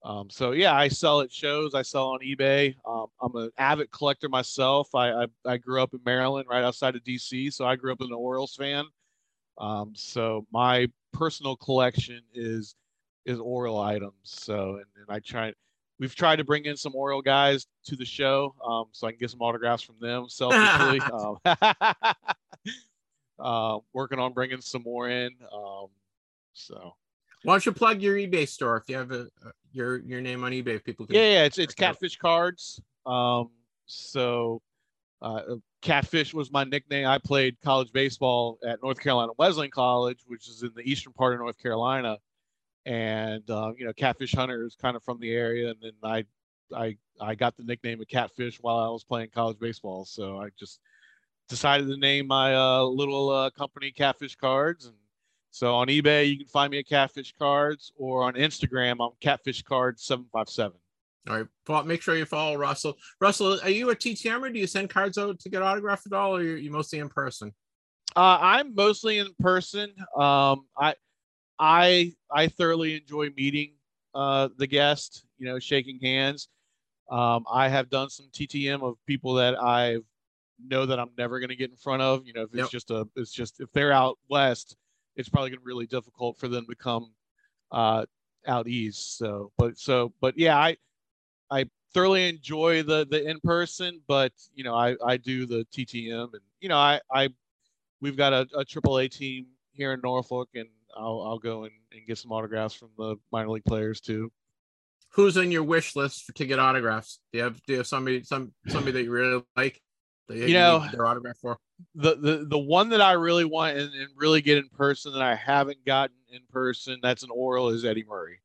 Um, so yeah, I sell at shows. I sell on eBay. Um, I'm an avid collector myself. I, I, I grew up in Maryland, right outside of D C. So I grew up in an Orioles fan. Um, so my personal collection is, is Oriole items. So, and, and I try, we've tried to bring in some Oriole guys to the show. Um, so I can get some autographs from them selfishly. um, uh, working on bringing some more in. Um, so. Why don't you plug your eBay store if you have a, a your your name on eBay? If people can yeah, yeah, it's it's Catfish Cards. Um, so uh, Catfish was my nickname. I played college baseball at North Carolina Wesleyan College, which is in the eastern part of North Carolina, and uh, you know, Catfish Hunter is kind of from the area, and then I I I got the nickname of Catfish while I was playing college baseball. So I just decided to name my uh, little uh, company Catfish Cards. And so on eBay, you can find me at Catfish Cards, or on Instagram, I'm Catfish Cards seven five seven. All right. Well, make sure you follow Russell. Russell, are you a T T M, or do you send cards out to get autographed at all, or are you mostly in person? Uh, I'm mostly in person. Um, I, I, I thoroughly enjoy meeting uh, the guest, you know, shaking hands. Um, I have done some T T M of people that I know that I'm never going to get in front of. You know, if it's yep. just a, it's just, if they're out west, it's probably going to be really difficult for them to come uh, out east. So, but, so, but yeah, I, I thoroughly enjoy the, the in-person, but you know, I, I do the T T M, and, you know, I, I, we've got a, a triple A team here in Norfolk, and I'll, I'll go and, and get some autographs from the minor league players too. Who's on your wish list for, to get autographs? Do you have, do you have somebody, some, somebody that you really like? You, you know, their autograph for? The, the the one that I really want and, and really get in person that I haven't gotten in person that's an Oriole is Eddie Murray.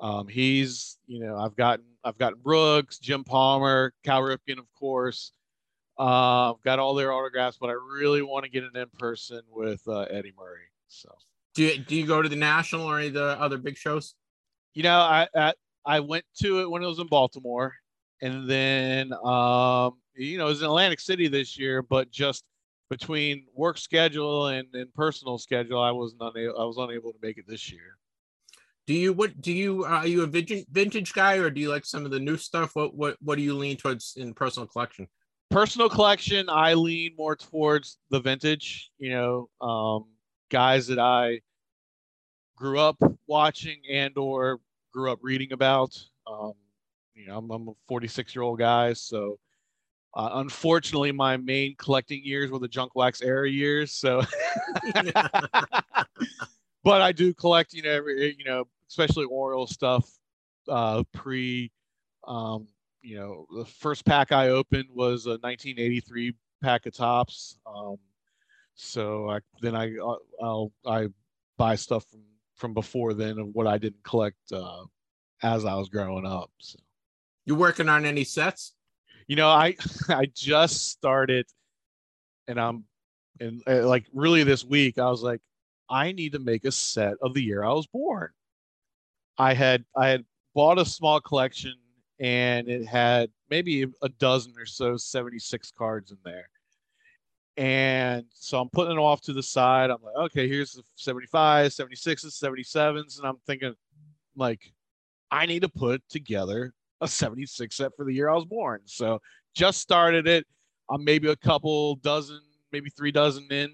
Um, he's, you know, I've gotten I've gotten Brooks, Jim Palmer, Cal Ripken, of course. Uh, I've got all their autographs, but I really want to get an in person with uh, Eddie Murray. So do you, do you go to the National or any of the other big shows? You know, I I, I went to it when it was in Baltimore, and then um. you know, it was in Atlantic City this year, but just between work schedule and, and personal schedule, I was not I was unable to make it this year. Do you what do you uh, are you a vintage vintage guy, or do you like some of the new stuff? What what what do you lean towards in personal collection? Personal collection, I lean more towards the vintage. You know, um, guys that I grew up watching and or grew up reading about. Um, you know, I'm, I'm a forty-six year old guy, so. Uh, unfortunately, my main collecting years were the junk wax era years. So, but I do collect, you know, every, you know, especially Oriole stuff. Uh, pre, um, you know, the first pack I opened was a nineteen eighty-three pack of Tops. Um, so I, then I I'll, I buy stuff from from before then of what I didn't collect uh, as I was growing up. So, you working on any sets? You know, I I just started, and I'm, and uh, like really this week, I was like, I need to make a set of the year I was born. I had I had bought a small collection, and it had maybe a dozen or so seventy-six cards in there, and so I'm putting it off to the side. I'm like, okay, here's the seventy-fives, seventy-sixes, seventy-sevens, and I'm thinking, like, I need to put together a seventy-six set for the year I was born. So just started it. I'm maybe a couple dozen, maybe three dozen in.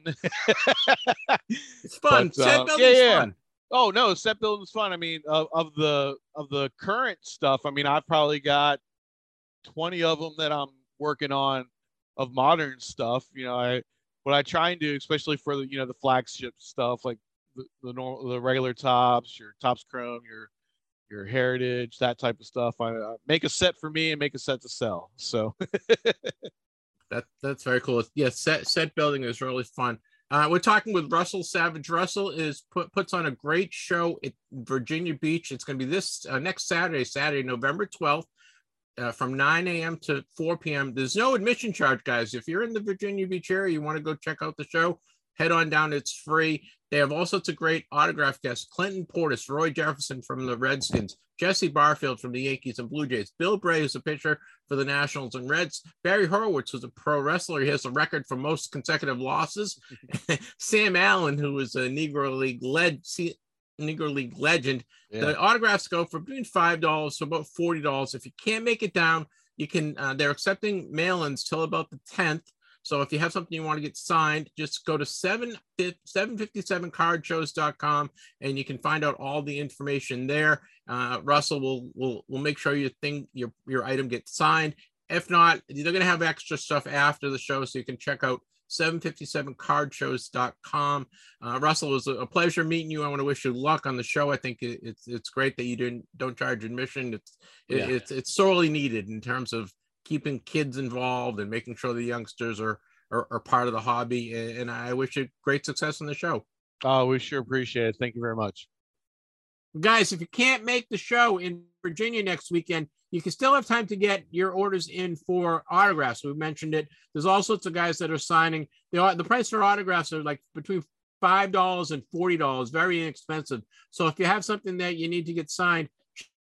It's fun. But, set uh, building's yeah, yeah. fun. Oh no, set building's fun. I mean, of, of the of the current stuff, I mean, I've probably got twenty of them that I'm working on of modern stuff. You know, I what I try and do, especially for the you know the flagship stuff, like the the, normal, the regular Tops, your Tops Chrome, your your heritage, that type of stuff. I, I make a set for me and make a set to sell. So that that's very cool. Yeah, set set building is really fun. Uh, we're talking with Russell Savage. Russell is put, puts on a great show at Virginia Beach. It's going to be this uh, next Saturday, Saturday, November twelfth. uh, from nine a.m. to four p.m. There's no admission charge, guys. If you're in the Virginia Beach area, you want to go check out the show, head on down. It's free. They have all sorts of great autograph guests. Clinton Portis, Roy Jefferson from the Redskins, Jesse Barfield from the Yankees and Blue Jays, Bill Bray is a pitcher for the Nationals and Reds, Barry Horowitz was a pro wrestler. He has a record for most consecutive losses. Sam Allen, who is a Negro League led Negro League legend. Yeah. The autographs go for between five dollars to about forty dollars. If you can't make it down, you can, uh, they're accepting mail-ins till about the tenth. So if you have something you want to get signed, just go to seven fifty-seven card shows dot com and you can find out all the information there. Uh, Russell will will will make sure your thing your your item gets signed. If not, they're going to have extra stuff after the show, so you can check out seven fifty-seven card shows dot com. Uh, Russell, it was a pleasure meeting you. I want to wish you luck on the show. I think it, it's it's great that you didn't don't charge admission. It's it, yeah. it's it's sorely needed in terms of keeping kids involved and making sure the youngsters are, are, are part of the hobby. And, and I wish you great success on the show. Oh, we sure appreciate it. Thank you very much. Guys, if you can't make the show in Virginia next weekend, you can still have time to get your orders in for autographs. We've mentioned it. There's all sorts of guys that are signing. The, the price for autographs are like between five dollars and forty dollars, very inexpensive. So if you have something that you need to get signed,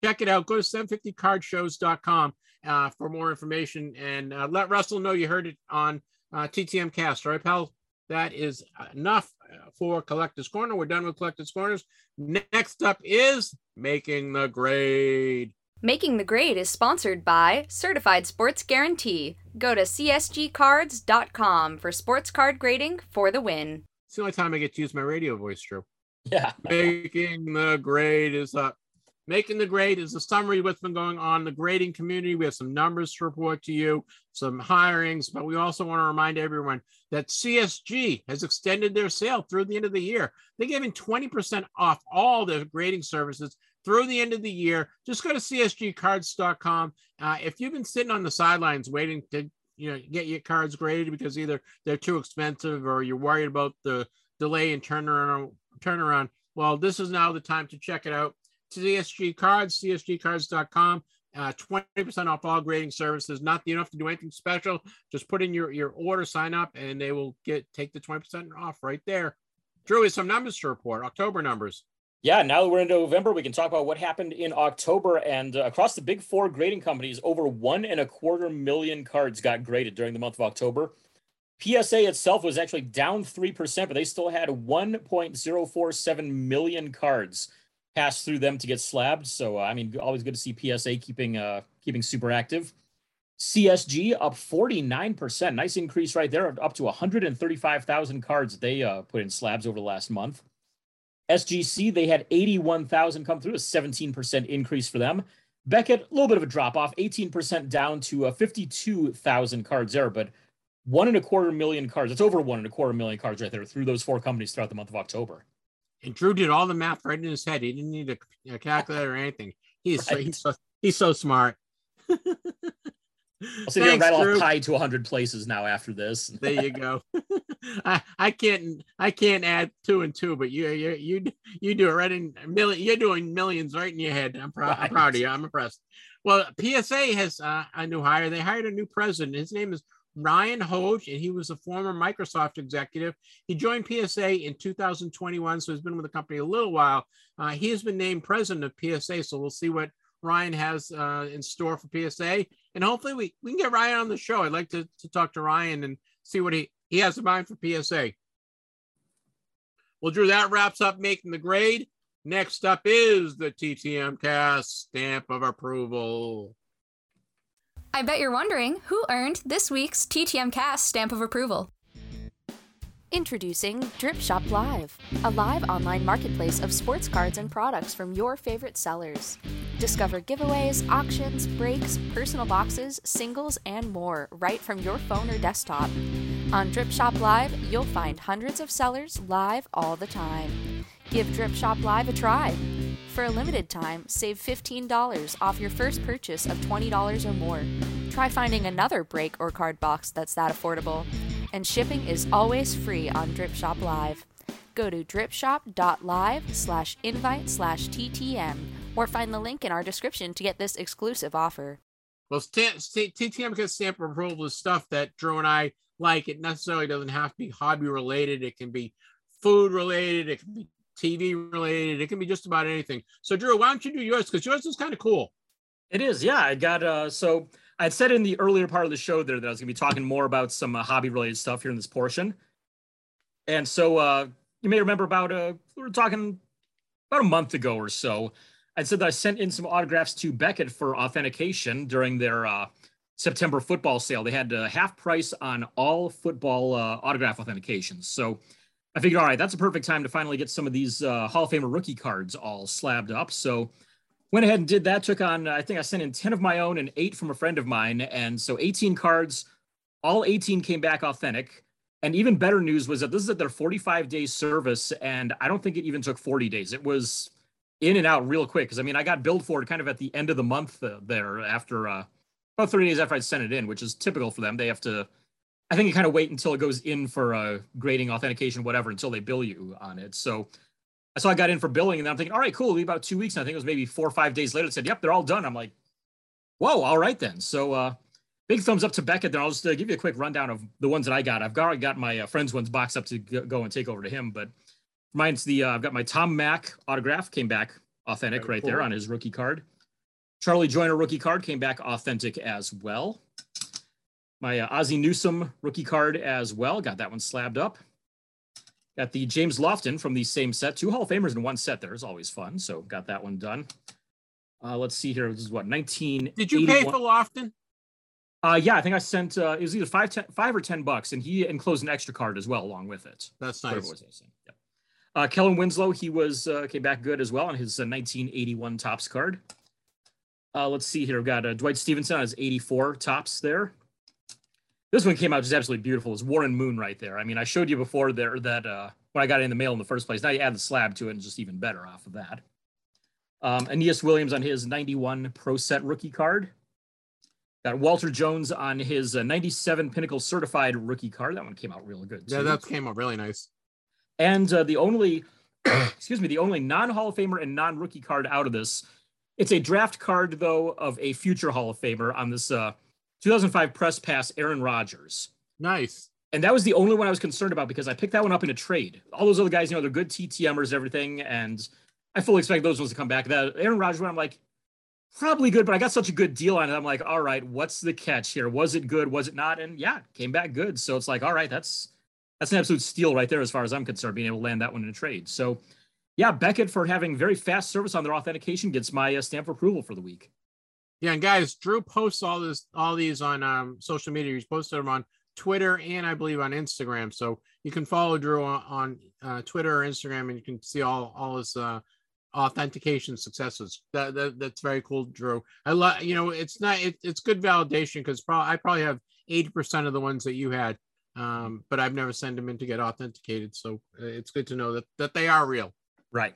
check it out. Go to seven fifty card shows dot com uh, for more information, and uh, let Russell know you heard it on uh, T T M Cast. All right, pal, that is enough for Collector's Corner. We're done with Collector's Corners. Next up is Making the Grade. Making the Grade is sponsored by Certified Sports Guarantee. Go to C S G cards dot com for sports card grading for the win. It's the only time I get to use my radio voice, Drew. Yeah. Making the Grade is up. Making the Grade is a summary of what's been going on in the grading community. We have some numbers to report to you, some hirings, but we also want to remind everyone that C S G has extended their sale through the end of the year. They're giving twenty percent off all their grading services through the end of the year. Just go to C S G cards dot com. Uh, if you've been sitting on the sidelines waiting to, you know, get your cards graded because either they're too expensive or you're worried about the delay and turnaround, turnaround, well, this is now the time to check it out. C S G Cards, C S G cards dot com, uh, twenty percent off all grading services. Not you don't have to do anything special. Just put in your, your order, sign up, and they will get take the twenty percent off right there. Drew, is some numbers to report, October numbers. Yeah, now that we're into November, we can talk about what happened in October. And uh, across the big four grading companies, over one and a quarter million cards got graded during the month of October. P S A itself was actually down three percent, but they still had one point zero four seven million cards pass through them to get slabbed. So, uh, I mean, always good to see P S A keeping uh, keeping super active. C S G up forty-nine percent. Nice increase right there, up to one hundred thirty-five thousand cards they uh, put in slabs over the last month. S G C, they had eighty-one thousand come through, a seventeen percent increase for them. Beckett, a little bit of a drop-off, eighteen percent down to uh, fifty-two thousand cards there, but one and a quarter million cards. That's over one and a quarter million cards right there through those four companies throughout the month of October. And Drew did all the math right in his head. He didn't need a calculator or anything. He's right. so, he's, so, he's so smart. I'll see if you rattle Drew. off pi to one hundred places now after this. There you go. I, I can't I can't add two and two, but you you you you do it right in million. You're doing millions right in your head. I'm proud. Right. I'm proud of you. I'm impressed. Well, P S A has uh, a new hire. They hired a new president. His name is Ryan Hoge, and he was a former Microsoft executive. He joined P S A in two thousand twenty-one, so he's been with the company a little while. Uh, he has been named president of P S A, so we'll see what Ryan has uh, in store for P S A. And hopefully we, we can get Ryan on the show. I'd like to, to talk to Ryan and see what he, he has in mind for P S A. Well, Drew, that wraps up Making the Grade. Next up is the T T M Cast Stamp of Approval. I bet you're wondering who earned this week's T T M Cast Stamp of Approval. Introducing Drip Shop Live, a live online marketplace of sports cards and products from your favorite sellers. Discover giveaways, auctions, breaks, personal boxes, singles, and more right from your phone or desktop. On Drip Shop Live, you'll find hundreds of sellers live all the time. Give Drip Shop Live a try. For a limited time, save fifteen dollars off your first purchase of twenty dollars or more. Try finding another break or card box that's that affordable. And shipping is always free on Drip Shop Live. Go to dripshop dot live slash invite slash T T M or find the link in our description to get this exclusive offer. Well, T T M Cast stamp approval is stuff that Drew and I like. It necessarily doesn't have to be hobby related. It can be food related. It can be T V related. It can be just about anything. So Drew, why don't you do yours? Because yours is kind of cool. It is. Yeah, I got, uh, so I said in the earlier part of the show there that I was going to be talking more about some uh, hobby related stuff here in this portion. And so uh, you may remember about, uh, we were talking about a month ago or so. I said that I sent in some autographs to Beckett for authentication during their uh, September football sale. They had a half price on all football uh, autograph authentications. So I figured, all right, that's a perfect time to finally get some of these uh, Hall of Famer rookie cards all slabbed up. So went ahead and did that. Took on, I think I sent in ten of my own and eight from a friend of mine. And so eighteen cards, all eighteen came back authentic. And even better news was that this is at their forty-five day service. And I don't think it even took forty days. It was in and out real quick. Because, I mean, I got billed for it kind of at the end of the month uh, there after uh, about thirty days after I'd sent it in, which is typical for them. They have to, I think, you kind of wait until it goes in for uh, grading, authentication, whatever, until they bill you on it. So, so I got in for billing, and then I'm thinking, all right, cool, it'll be about two weeks. And I think it was maybe four or five days later. It said, yep, they're all done. I'm like, whoa, all right then. So uh, big thumbs up to Beckett. Then I'll just uh, give you a quick rundown of the ones that I got. I've already got my uh, friend's ones boxed up to go and take over to him, but mine's the, uh, I've got my Tom Mack autograph, came back authentic right, right cool. there on his rookie card. Charlie Joyner rookie card came back authentic as well. My uh, Ozzie Newsome rookie card as well. Got that one slabbed up. Got the James Lofton from the same set. Two Hall of Famers in one set there is always fun. So got that one done. Uh, let's see here. This is what, nineteen eighty-one. Did you pay for Lofton? Uh, yeah, I think I sent, uh, it was either five, ten, five or ten bucks. And he enclosed an extra card as well along with it. That's nice. Yep. Uh, Kellen Winslow, he was uh, came back good as well on his uh, nineteen eighty-one Topps card. Uh, let's see here. We've got uh, Dwight Stevenson on his eighty-four Topps there. This one came out just absolutely beautiful. It's Warren Moon right there. I mean, I showed you before there that uh, when I got it in the mail in the first place. Now you add the slab to it and it's just even better off of that. Um, Aeneas Williams on his ninety-one Pro Set rookie card. Got Walter Jones on his uh, ninety-seven Pinnacle Certified rookie card. That one came out real good too. Yeah, that came out really nice. And uh, the only, excuse me, the only non-Hall of Famer and non-rookie card out of this. It's a draft card, though, of a future Hall of Famer on this uh, two thousand five press pass, Aaron Rodgers. Nice. And that was the only one I was concerned about because I picked that one up in a trade. All those other guys, you know, they're good T T Mers, everything. And I fully expect those ones to come back. That Aaron Rodgers one, I'm like, probably good, but I got such a good deal on it. I'm like, all right, what's the catch here? Was it good? Was it not? And yeah, it came back good. So it's like, all right, that's, that's an absolute steal right there as far as I'm concerned, being able to land that one in a trade. So yeah, Beckett, for having very fast service on their authentication, gets my uh, stamp approval for the week. Yeah, and guys, Drew posts all this, all these on um, social media. He's posted them on Twitter and I believe on Instagram. So you can follow Drew on, on uh, Twitter or Instagram, and you can see all all his uh, authentication successes. That, that that's very cool, Drew. I love, you know, it's not it, it's good validation because probably I probably have eighty percent of the ones that you had, um, but I've never sent them in to get authenticated. So it's good to know that that they are real. Right.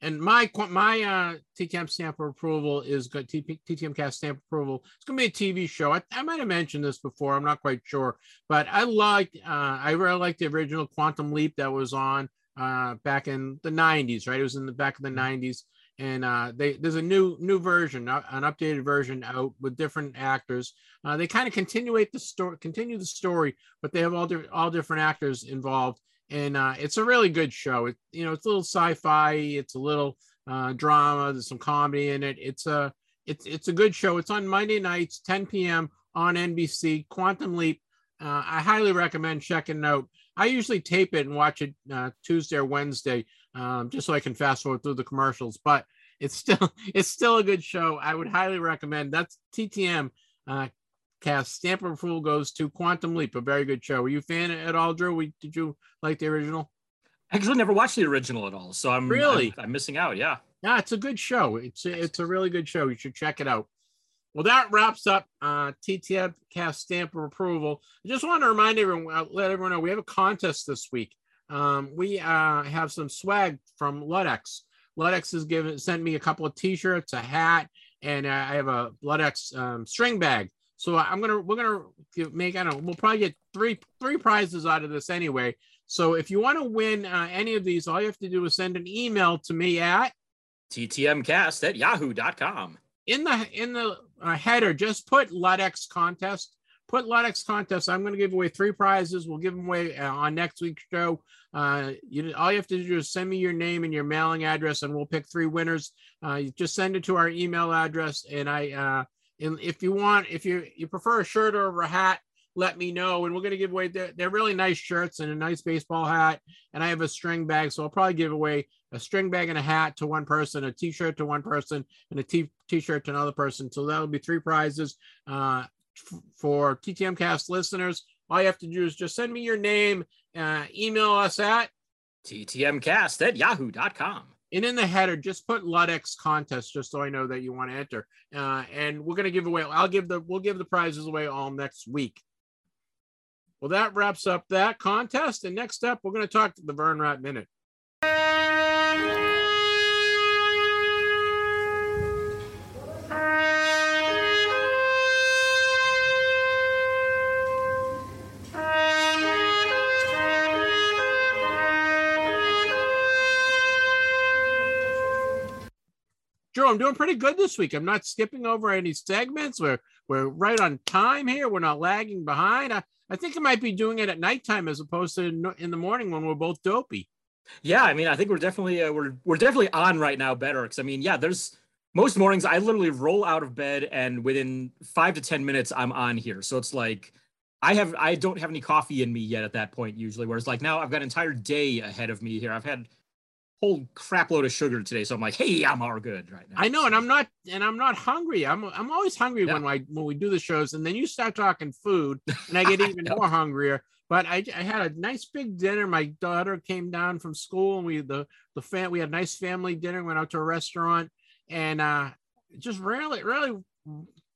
And my my uh, T T M stamp approval is good. T T M Cast stamp approval. It's going to be a T V show. I, I might have mentioned this before. I'm not quite sure. But I liked, uh, I really liked the original Quantum Leap that was on uh, back in the nineties, right? It was in the back of the nineties. And uh, they there's a new new version, uh, an updated version out with different actors. Uh, they kind of continue the story, continue the story, but they have all, di- all different actors involved. And uh, it's a really good show. It, you know, it's a little sci-fi. It's a little uh, drama. There's some comedy in it. It's a, it's, it's a good show. It's on Monday nights, ten p.m. on N B C. Quantum Leap. Uh, I highly recommend checking it out. I usually tape it and watch it uh, Tuesday or Wednesday, um, just so I can fast forward through the commercials. But it's still, it's still a good show. I would highly recommend. That's T T M uh, Cast stamp approval goes to Quantum Leap, a very good show. Were you a fan at all, Drew? We, did you like the original? I actually never watched the original at all, so I'm really I'm, I'm missing out. Yeah, yeah, it's a good show. It's a, it's a really good show. You should check it out. Well, that wraps up uh, T T M Cast stamp approval. I just want to remind everyone, let everyone know we have a contest this week. Um, we uh, have some swag from Letex. Letex has given sent me a couple of T-shirts, a hat, and I have a Letex um, string bag. So I'm gonna we're gonna make I don't know we'll probably get three three prizes out of this anyway. So if you want to win uh, any of these, all you have to do is send an email to me at T T M Cast at yahoo dot com. in the in the uh, header, just put Letex contest. Put Letex contest. I'm going to give away three prizes. We'll give them away uh, on next week's show. Uh, you, all you have to do is send me your name and your mailing address, and we'll pick three winners. Uh, you just send it to our email address, and I. Uh, and if you want, if you you prefer a shirt over a hat, let me know. And we're going to give away, they're, they're really nice shirts and a nice baseball hat. And I have a string bag. So I'll probably give away a string bag and a hat to one person, a t-shirt to one person, and a t- t-shirt to another person. So that'll be three prizes uh, f- for T T M Cast listeners. All you have to do is just send me your name, uh, email us at T T M Cast at yahoo dot com. And in the header, just put Letex contest, just so I know that you want to enter. Uh, and we're going to give away, I'll give the, we'll give the prizes away all next week. Well, that wraps up that contest. And next up, we're going to talk to the Vern Rat Minute. Joe, I'm doing pretty good this week. I'm not skipping over any segments. We're, we're right on time here. We're not lagging behind. I, I think I might be doing it at nighttime as opposed to in the morning when we're both dopey. Yeah, I mean, I think we're definitely uh, we're we're definitely on right now better. Because I mean, yeah, there's most mornings I literally roll out of bed and within five to ten minutes I'm on here. So it's like I have I don't have any coffee in me yet at that point usually. Whereas like now I've got an entire day ahead of me here. I've had whole crap load of sugar today, so I'm like, hey, I'm all good right now. I know, and I'm not, and I'm not hungry. I'm, I'm always hungry yeah. when I when we do the shows, and then you start talking food, and I get even I more hungrier. But I, I had a nice big dinner. My daughter came down from school, and we the the fam we had a nice family dinner. Went out to a restaurant, and uh, just really, really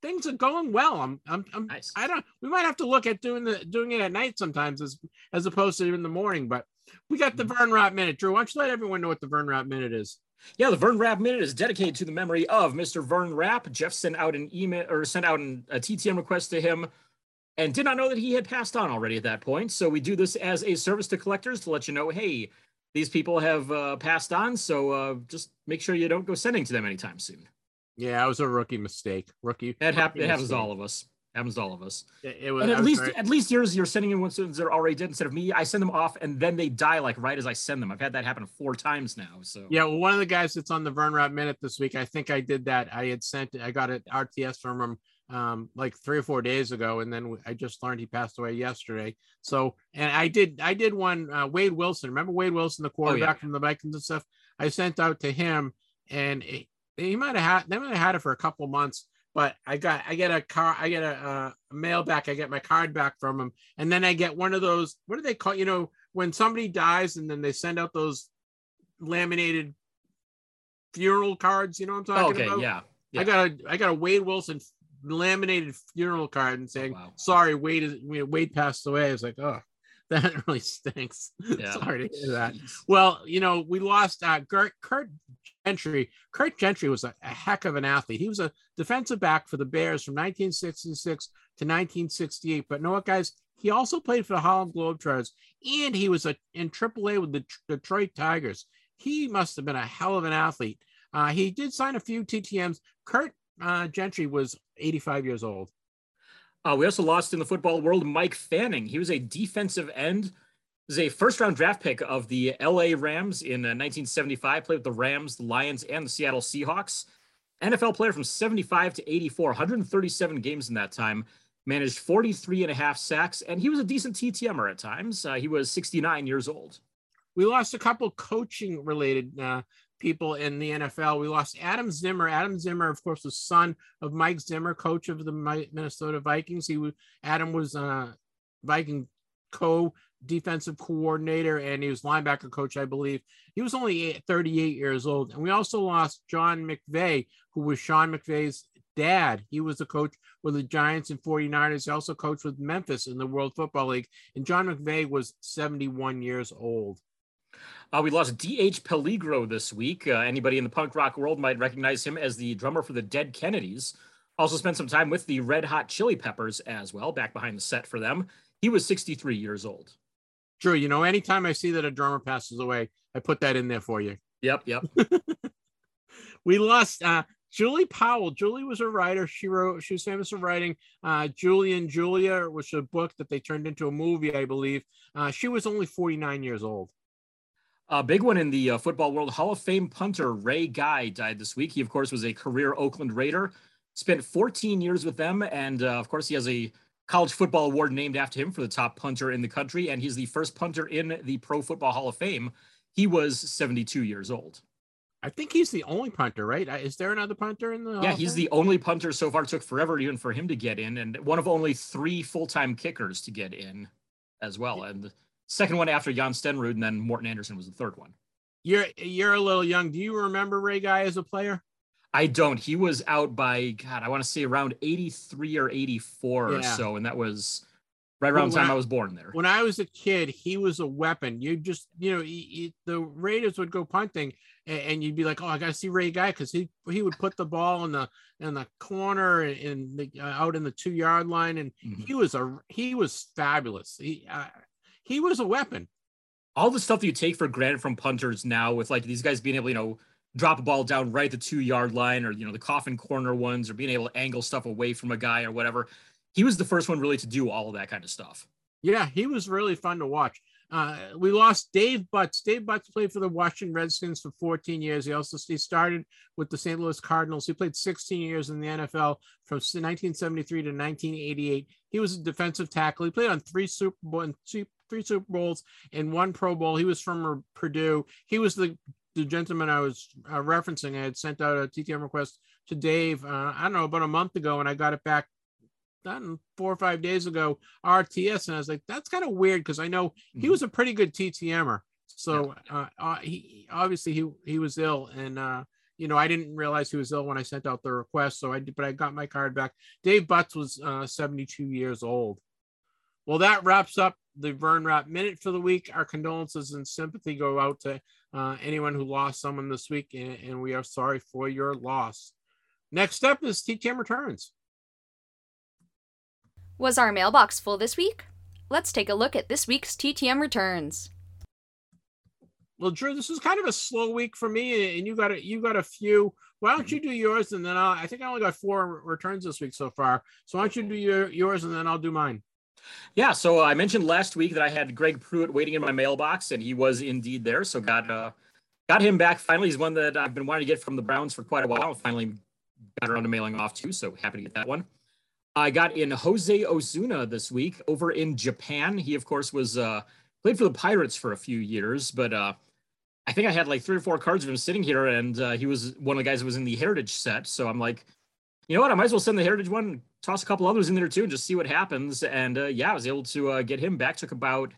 things are going well. I'm, I'm, I'm nice. I don't. We might have to look at doing the doing it at night sometimes, as as opposed to in the morning, but. We got the Vern Rat Minute. Drew, why don't you let everyone know what the Vern Rat Minute is? Yeah, the Vern Rat Minute is dedicated to the memory of Mister Vern Rapp. Jeff sent out an email or sent out an, a T T M request to him and did not know that he had passed on already at that point. So we do this as a service to collectors to let you know, hey, these people have uh, passed on. So uh, just make sure you don't go sending to them anytime soon. Yeah, it was a rookie mistake. Rookie. That hap- it happens to all of us. Happens to all of us. It was, and at least, at least yours, you're sending in ones that are already dead instead of me. I send them off and then they die like right as I send them. I've had that happen four times now. So yeah, well, one of the guys that's on the Vern Rat Minute this week, I think I did that. I had sent it. I got an R T S from him um, like three or four days ago, and then I just learned he passed away yesterday. So, and I did, I did one. Uh, Wade Wilson. Remember Wade Wilson, the quarterback oh, yeah. from the Vikings and stuff. I sent out to him, and it, he might have had. They might have had it for a couple months. But I got, I get a car, I get a uh, mail back. I get my card back from him, and then I get one of those. What do they call? You know, when somebody dies, and then they send out those laminated funeral cards. You know what I'm talking okay, about? Yeah, yeah. I got a, I got a Wade Wilson laminated funeral card, and saying, oh, wow. "Sorry, Wade is Wade passed away." I was like, "Oh, that really stinks." Yeah. Sorry to hear that. Jeez. Well, you know, we lost uh, Gert, Kurt. Gentry. Kurt Gentry was a, a heck of an athlete. He was a defensive back for the Bears from nineteen sixty-six to nineteen sixty-eight. But you know what, guys? He also played for the Harlem Globetrotters, and he was a, in triple A with the T- Detroit Tigers. He must have been a hell of an athlete. Uh, he did sign a few T T Ms. Kurt uh, Gentry was eighty-five years old. Uh, we also lost in the football world Mike Fanning. He was a defensive end. Is a first-round draft pick of the L A Rams in uh, nineteen seventy-five, played with the Rams, the Lions, and the Seattle Seahawks. N F L player from seventy-five to eighty-four, one hundred thirty-seven games in that time, managed forty-three and a half sacks, and he was a decent T T M'er at times. Uh, he was sixty-nine years old. We lost a couple coaching-related uh, people in the N F L. We lost Adam Zimmer. Adam Zimmer, of course, was son of Mike Zimmer, coach of the Minnesota Vikings. He was, Adam was uh, Viking co defensive coordinator, and he was linebacker coach, I believe. He was only thirty-eight years old. And we also lost John McVay, who was Sean McVay's dad. He was the coach with the Giants and 49ers. He also coached with Memphis in the World Football League. And John McVay was seventy-one years old. Uh, we lost D H Peligro this week. Uh, anybody in the punk rock world might recognize him as the drummer for the Dead Kennedys. Also spent some time with the Red Hot Chili Peppers as well, back behind the set for them. He was sixty-three years old. True. You know, anytime I see that a drummer passes away, I put that in there for you. Yep. Yep. We lost uh, Julie Powell. Julie was a writer. She wrote, she was famous for writing uh, Julie and Julia, which was a book that they turned into a movie, I believe. Uh, she was only forty-nine years old. A big one in the uh, football world, Hall of Fame punter Ray Guy died this week. He, of course, was a career Oakland Raider, spent fourteen years with them. And, uh, of course, he has a college football award named after him for the top punter in the country. And he's the first punter in the Pro Football Hall of Fame. He was seventy-two years old. I think he's the only punter, right? Is there another punter in the Hall of Fame? Yeah, he's the only punter so far. It took forever even for him to get in. And one of only three full-time kickers to get in as well. And second one after Jan Stenrud, and then Morton Anderson was the third one. You're you're a little young. Do you remember Ray Guy as a player? I don't. He was out by, God, I want to say around eighty-three or eighty-four yeah. or so, and that was right around when the time I, I was born there. When I was a kid, he was a weapon. You just, you know, he, he, the Raiders would go punting, and, and you'd be like, oh, I got to see Ray Guy, because he he would put the ball in the in the corner and the, uh, out in the two-yard line, and mm-hmm. he was a he was fabulous. He uh, He was a weapon. All the stuff that you take for granted from punters now, with like these guys being able, you know, drop a ball down right at the two yard line, or, you know, the coffin corner ones, or being able to angle stuff away from a guy or whatever. He was the first one really to do all of that kind of stuff. Yeah, he was really fun to watch. Uh, we lost Dave Butts. Dave Butts played for the Washington Redskins for fourteen years. He also he started with the Saint Louis Cardinals. He played sixteen years in the N F L from nineteen seventy-three to nineteen eighty-eight. He was a defensive tackle. He played on three Super Bowl and two. three Super Bowls and one Pro Bowl. He was from Purdue. He was the, the gentleman I was uh, referencing. I had sent out a T T M request to Dave, uh, I don't know, about a month ago, and I got it back done four or five days ago, R T S, and I was like, that's kind of weird, because I know he was a pretty good T T M'er. So uh, uh, he obviously he he was ill, and uh, you know, I didn't realize he was ill when I sent out the request, so I did, but I got my card back. Dave Butts was uh, seventy-two years old. Well, that wraps up the Vern Rapp Minute for the week. Our condolences and sympathy go out to uh, anyone who lost someone this week, and, and we are sorry for your loss. Next up is T T M Returns. Was our mailbox full this week? Let's take a look at this week's T T M Returns. Well, Drew, this is kind of a slow week for me, and you got a, you got a few. Why don't you do yours, and then I'll, I think I only got four returns this week so far. So why don't you do your, yours, and then I'll do mine. Yeah, so I mentioned last week that I had Greg Pruitt waiting in my mailbox, and he was indeed there. So got uh, got him back finally. He's one that I've been wanting to get from the Browns for quite a while. Finally got around to mailing off too, so happy to get that one. I got in Jose Ozuna this week over in Japan. He, of course, was uh, played for the Pirates for a few years, but uh, I think I had like three or four cards of him sitting here, and uh, he was one of the guys that was in the Heritage set. So I'm like, you know what? I might as well send the Heritage one, toss a couple others in there too, and just see what happens. And uh, yeah, I was able to uh, get him back. Took about, I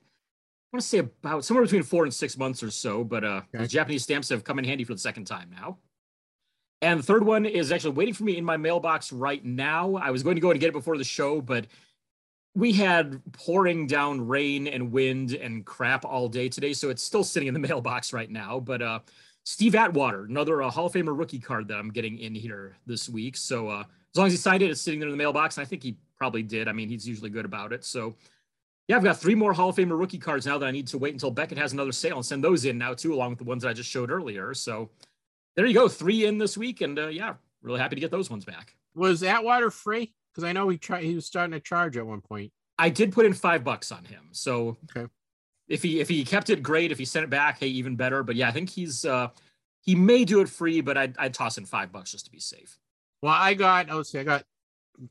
want to say about somewhere between four and six months or so. But uh, okay. The Japanese stamps have come in handy for the second time now. And the third one is actually waiting for me in my mailbox right now. I was going to go and get it before the show, but we had pouring down rain and wind and crap all day today. So it's still sitting in the mailbox right now. But uh, Steve Atwater, another uh, Hall of Famer rookie card that I'm getting in here this week. So uh, as long as he signed it, it's sitting there in the mailbox. And I think he probably did. I mean, he's usually good about it. So yeah, I've got three more Hall of Famer rookie cards now that I need to wait until Beckett has another sale and send those in now too, along with the ones that I just showed earlier. So there you go. Three in this week. And uh, yeah, really happy to get those ones back. Was Atwater free? Because I know he tried, he was starting to charge at one point. I did put in five bucks on him. So okay. If he if he kept it, great. If he sent it back, hey, even better. But yeah, I think he's uh, he may do it free, but I'd, I'd toss in five bucks just to be safe. Well, I got, let's see, I got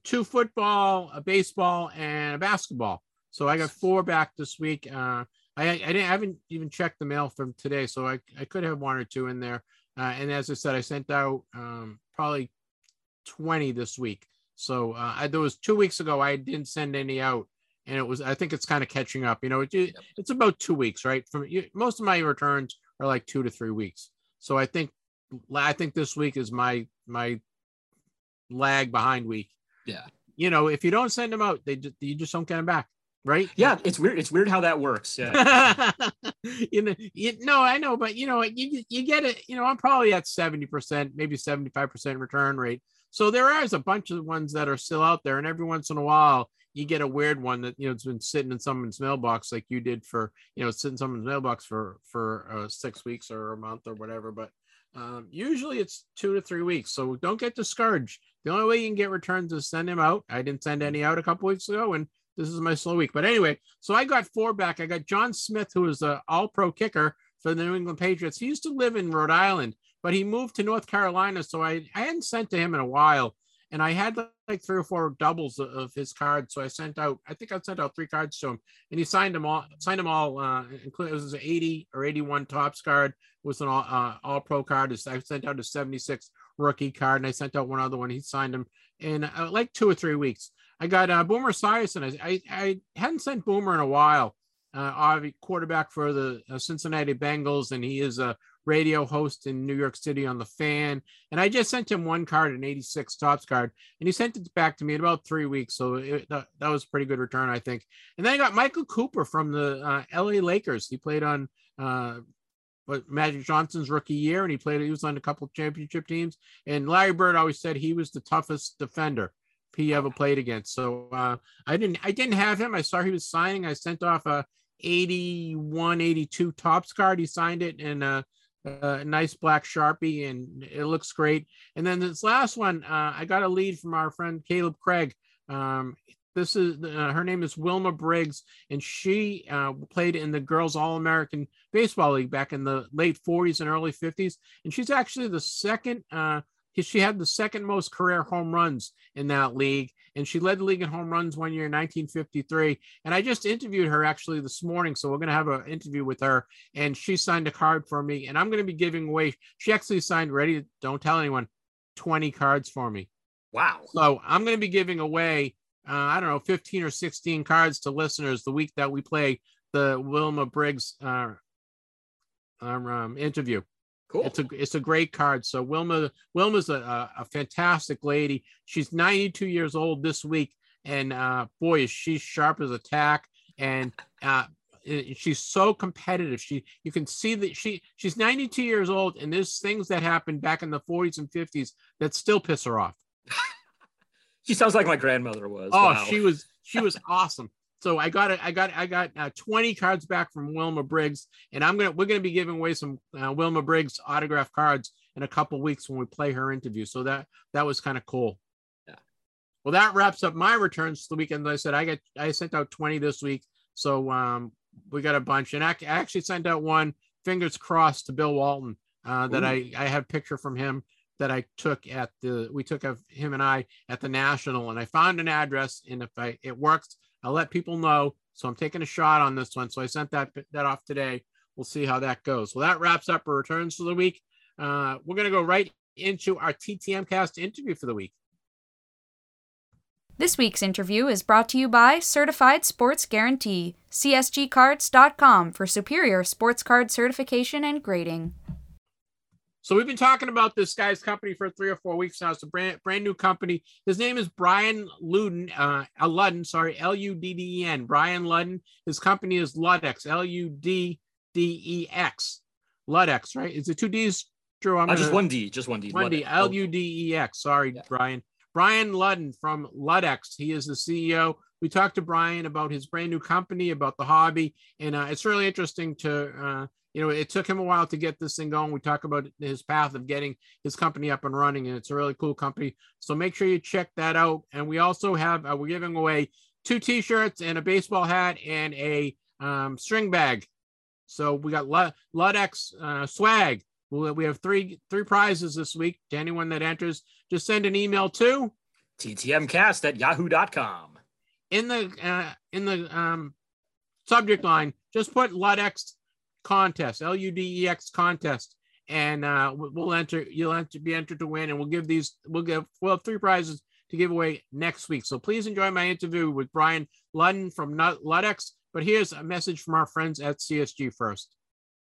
two football, a baseball, and a basketball. So I got four back this week. Uh, I I, didn't, I haven't even checked the mail from today, so I, I could have one or two in there. Uh, and as I said, I sent out um, probably twenty this week. So uh, I, there was two weeks ago I didn't send any out. And it was, I think it's kind of catching up, you know, it, it's about two weeks, right? From you, most of my returns are like two to three weeks. So I think, I think this week is my, my lag behind week. Yeah. You know, if you don't send them out, they just, you just don't get them back. Right. Yeah. It's weird. It's weird how that works. Yeah. you know, you, no, I know, but you know, you, you get it, you know, I'm probably at seventy percent, maybe seventy-five percent return rate. So there is a bunch of ones that are still out there, and every once in a while you get a weird one that, you know, it's been sitting in someone's mailbox, like you did for, you know, sitting in someone's mailbox for, for uh, six weeks or a month or whatever. But Um, usually it's two to three weeks, so don't get discouraged. The only way you can get returns is send them out. I didn't send any out a couple weeks ago, and this is my slow week. But anyway, so I got four back. I got John Smith, who is an all-pro kicker for the New England Patriots. He used to live in Rhode Island, but he moved to North Carolina, so I, I hadn't sent to him in a while. And I had like three or four doubles of his cards, so I sent out, I think I sent out three cards to him, and he signed them all, signed them all, uh, including, it was an eighty or eighty-one Topps card, was an all, uh, all pro card. I sent out a seventy-six rookie card, and I sent out one other one. He signed them in uh, like two or three weeks. I got uh, Boomer Esiason. I, I hadn't sent Boomer in a while, uh, quarterback for the uh, Cincinnati Bengals, and he is a radio host in New York City on The Fan. And I just sent him one card, an eighty-six Topps card, and he sent it back to me in about three weeks. So it, that, that was a pretty good return, I think. And then I got Michael Cooper from the uh, L A Lakers. He played on uh, what, Magic Johnson's rookie year, and he played, he was on a couple of championship teams. And Larry Bird always said he was the toughest defender he ever played against. So uh, I didn't, I didn't have him. I saw he was signing. I sent off a eighty-one, eighty-two Topps card. He signed it in a, a nice black Sharpie, and it looks great. And then this last one, uh, I got a lead from our friend Caleb Craig. Um, this is uh, her name is Wilma Briggs, and she uh, played in the Girls All-American Baseball League back in the late forties and early fifties. And she's actually the second uh, she had the second most career home runs in that league. And she led the league in home runs one year in nineteen fifty-three. And I just interviewed her actually this morning. So we're going to have an interview with her, and she signed a card for me, and I'm going to be giving away. She actually signed, ready, don't tell anyone, twenty cards for me. Wow. So I'm going to be giving away, uh, I don't know, fifteen or sixteen cards to listeners the week that we play the Wilma Briggs uh, um, interview. Cool. It's a, it's a great card. So Wilma, Wilma's a, a fantastic lady. She's ninety-two years old this week. And uh, boy, is she sharp as a tack. And uh, she's so competitive. She, you can see that she, she's ninety-two years old, and there's things that happened back in the forties and fifties that still piss her off. She sounds like my grandmother was. Oh, wow. she was, she was awesome. So I got I got I got uh, twenty cards back from Wilma Briggs, and I'm gonna we're gonna be giving away some uh, Wilma Briggs autographed cards in a couple weeks when we play her interview. So that that was kind of cool. Yeah. Well, that wraps up my returns to the weekend. Like I said, I got I sent out twenty this week, so um, we got a bunch, and I, I actually sent out one. Fingers crossed to Bill Walton uh, that I, I have a picture from him that I took at the we took of him and I at the National, and I found an address, and if I it works, I'll let people know. So I'm taking a shot on this one. So I sent that that off today. We'll see how that goes. Well, that wraps up our returns for the week. Uh, we're going to go right into our T T M Cast interview for the week. This week's interview is brought to you by Certified Sports Guarantee, C S G cards dot com for superior sports card certification and grading. So we've been talking about this guy's company for three or four weeks now. It's a brand, brand new company. His name is Brian Ludden, uh, Ludden, sorry, L U D D E N, Brian Ludden. His company is Ludex, L U D D E X, Ludex, right? Is it two Ds, Drew? I'm uh, gonna, just one D, just one D. One D, L U D E X, sorry, yeah. Brian. Brian Ludden from Ludex. He is the C E O. We talked to Brian about his brand new company, about the hobby, and uh, it's really interesting to... Uh, You know, it took him a while to get this thing going. We talk about his path of getting his company up and running, and it's a really cool company. So make sure you check that out. And we also have, uh, we're giving away two T-shirts and a baseball hat and a um, string bag. So we got L- Ludex uh, swag. We have three three prizes this week. To anyone that enters, just send an email to T T M cast at yahoo dot com. In the, uh, in the um, subject line, just put Ludex contest, L U D E X contest, and uh we'll enter you'll enter be entered to win, and we'll give these we'll give we'll have three prizes to give away next week. So please enjoy my interview with Brian Ludden from Ludex. But here's a message from our friends at C S G first.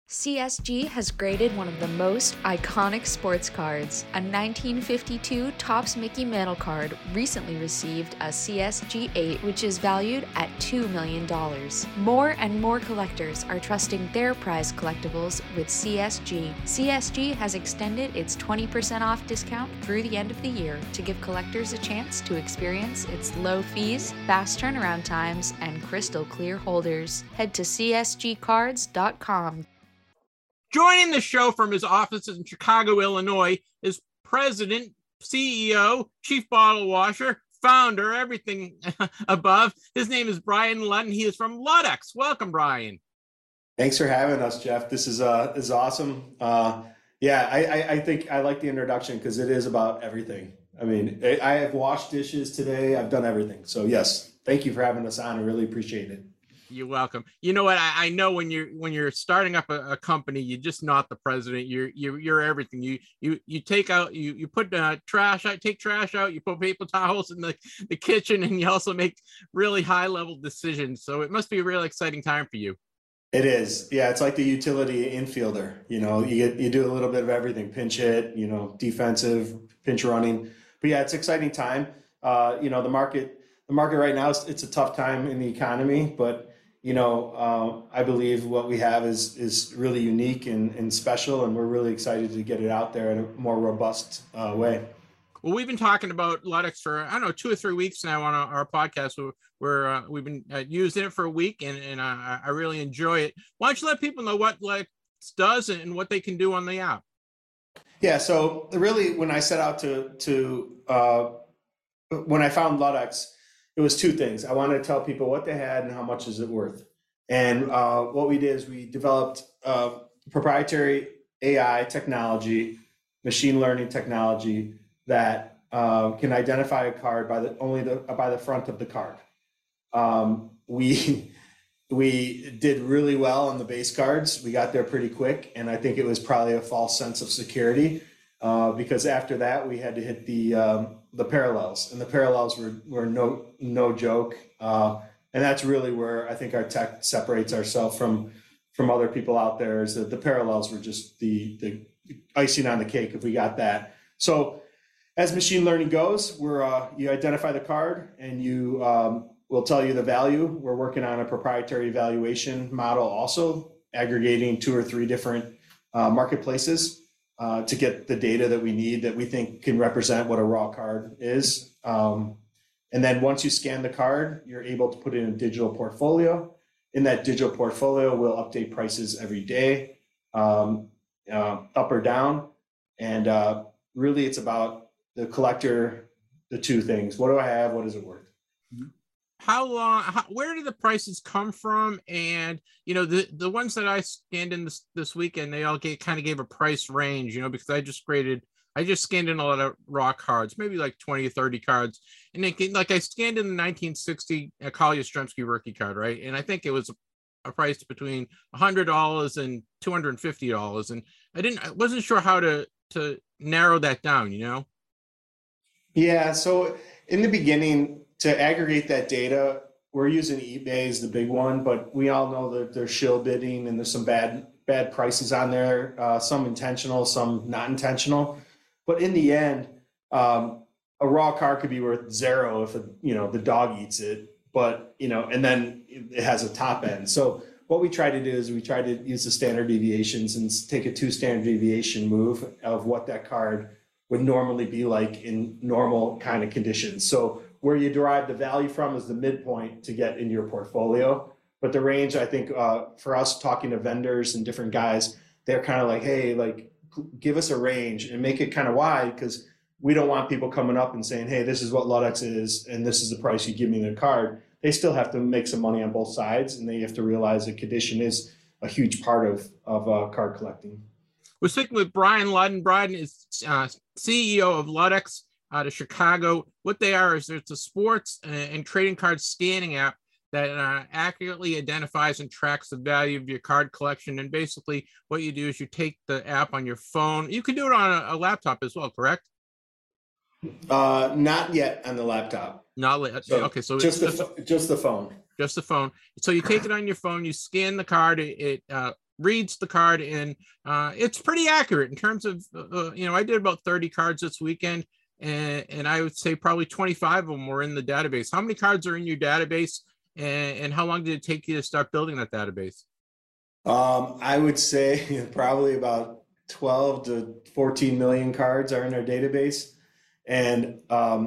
C S G has graded one of the most iconic sports cards, a nineteen fifty-two Topps Mickey Mantle card, recently received a C S G eight, which is valued at two million dollars. More and more collectors are trusting their prize collectibles with C S G. C S G has extended its twenty percent off discount through the end of the year to give collectors a chance to experience its low fees, fast turnaround times, and crystal clear holders. Head to C S G cards dot com. Joining the show from his offices in Chicago, Illinois, is president, C E O, chief bottle washer, founder, everything above. His name is Brian Ludden. He is from Letex. Welcome, Brian. Thanks for having us, Jeff. This is uh, is awesome. Uh, yeah, I, I, I think I like the introduction because it is about everything. I mean, I, I have washed dishes today. I've done everything. So, yes, thank you for having us on. I really appreciate it. You're welcome. You know what? I, I know when you're when you're starting up a, a company, you're just not the president. You're you're you're everything. You you you take out you you put uh, trash out, take trash out. You put paper towels in the, the kitchen, and you also make really high level decisions. So it must be a really exciting time for you. It is. Yeah, it's like the utility infielder. You know, you get you do a little bit of everything: pinch hit, you know, defensive, pinch running. But yeah, it's an exciting time. Uh, you know, the market the market right now, it's a tough time in the economy, but you know, uh, I believe what we have is is really unique and, and special, and we're really excited to get it out there in a more robust uh, way. Well, we've been talking about Letex for, I don't know, two or three weeks now on our, our podcast. We're, we're, uh, we've been uh, using it for a week, and, and I, I really enjoy it. Why don't you let people know what Letex does and what they can do on the app? Yeah, so really when I set out to, to uh, when I found Letex, it was two things. I wanted to tell people what they had and how much is it worth. And uh, what we did is we developed uh, proprietary A I technology, machine learning technology that uh, can identify a card by the only the by the front of the card. Um, we we did really well on the base cards. We got there pretty quick, and I think it was probably a false sense of security uh, because after that we had to hit the um, the parallels, and the parallels were, were no, no joke. Uh, and that's really where I think our tech separates ourselves from, from other people out there, is that the parallels were just the, the icing on the cake if we got that. So as machine learning goes, we're, uh, you identify the card and you um, will tell you the value. We're working on a proprietary valuation model also, aggregating two or three different uh, marketplaces Uh, to get the data that we need that we think can represent what a raw card is. Um, and then once you scan the card, you're able to put it in a digital portfolio. In that digital portfolio, we'll update prices every day, um, uh, up or down. And uh, really it's about the collector, the two things. What do I have? What is it worth? Mm-hmm. How long, how, where do the prices come from? And, you know, the, the ones that I scanned in this, this weekend, they all gave, kind of gave a price range, you know, because I just graded, I just scanned in a lot of raw cards, maybe like twenty or thirty cards. And they can, like I scanned in the nineteen sixty uh, Collier-Stremski rookie card, right? And I think it was a, a price between one hundred dollars and two hundred fifty dollars. And I didn't, I wasn't sure how to, to narrow that down, you know? Yeah, so in the beginning, to aggregate that data, we're using eBay as the big one, but we all know that there's shill bidding and there's some bad bad prices on there, uh, some intentional, some not intentional. But in the end, um, a raw card could be worth zero if a, you know the dog eats it, but you know, and then it has a top end. So what we try to do is we try to use the standard deviations and take a two standard deviation move of what that card would normally be like in normal kind of conditions. So where you derive the value from is the midpoint to get into your portfolio. But the range, I think, uh, for us talking to vendors and different guys, they're kind of like, hey, like, give us a range and make it kind of wide, because we don't want people coming up and saying, hey, this is what Letex is, and this is the price you give me the card. They still have to make some money on both sides, and they have to realize that condition is a huge part of, of uh, card collecting. We're speaking with Brian Ludden. Brian is uh, C E O of Letex out of Chicago. What they are is it's a sports and trading card scanning app that uh, accurately identifies and tracks the value of your card collection. And basically what you do is you take the app on your phone. You can do it on a, a laptop as well, correct? Uh, not yet on the laptop. Not la- so okay. So just the, the just the phone. Just the phone. So you take it on your phone, you scan the card, it, it uh, reads the card, and uh, it's pretty accurate in terms of, uh, you know, I did about thirty cards this weekend. And, and I would say probably twenty-five of them were in the database. How many cards are in your database, and, and how long did it take you to start building that database? Um, I would say probably about twelve to fourteen million cards are in our database. And um,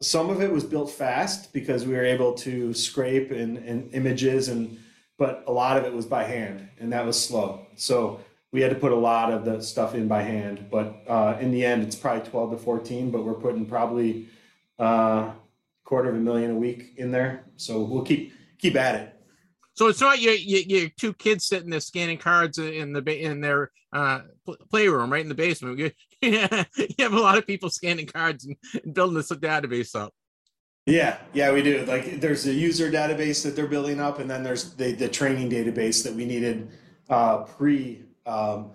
some of it was built fast because we were able to scrape and, and images, and but a lot of it was by hand, and that was slow. So we had to put a lot of the stuff in by hand, but uh, in the end, it's probably twelve to fourteen, but we're putting probably a uh, quarter of a million a week in there. So we'll keep, keep at it. So it's not your, your, your two kids sitting there scanning cards in the in their uh, playroom, right in the basement. You, yeah, you have a lot of people scanning cards and, and building this database up. Yeah, yeah, we do. Like, there's a user database that they're building up, and then there's the, the training database that we needed uh, pre um,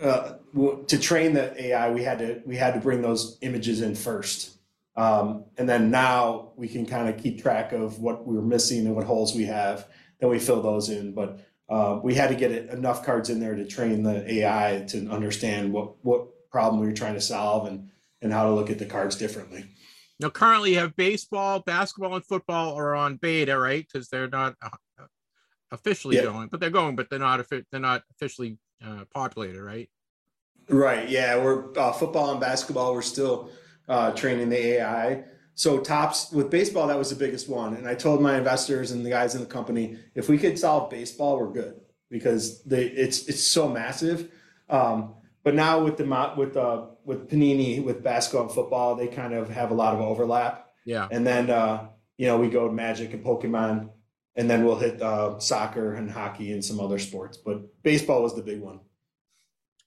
uh, to train the A I. We had to we had to bring those images in first, um, and then now we can kind of keep track of what we were missing and what holes we have. Then we fill those in, but uh, we had to get it, enough cards in there to train the A I to understand what, what problem we were trying to solve and, and how to look at the cards differently. Now, currently you have baseball, basketball, and football are on beta, right? Because they're not officially yeah. going, but they're going, but they're not they're not officially uh, populated, right? Right. Yeah, we're uh, football and basketball. We're still uh, training the A I. So tops with baseball, that was the biggest one. And I told my investors and the guys in the company, if we could solve baseball, we're good, because they, it's it's so massive. Um, but now with the with uh, with Panini, with basketball and football, they kind of have a lot of overlap. Yeah. And then uh, you know, we go to Magic and Pokemon, and then we'll hit uh, soccer and hockey and some other sports. But baseball was the big one.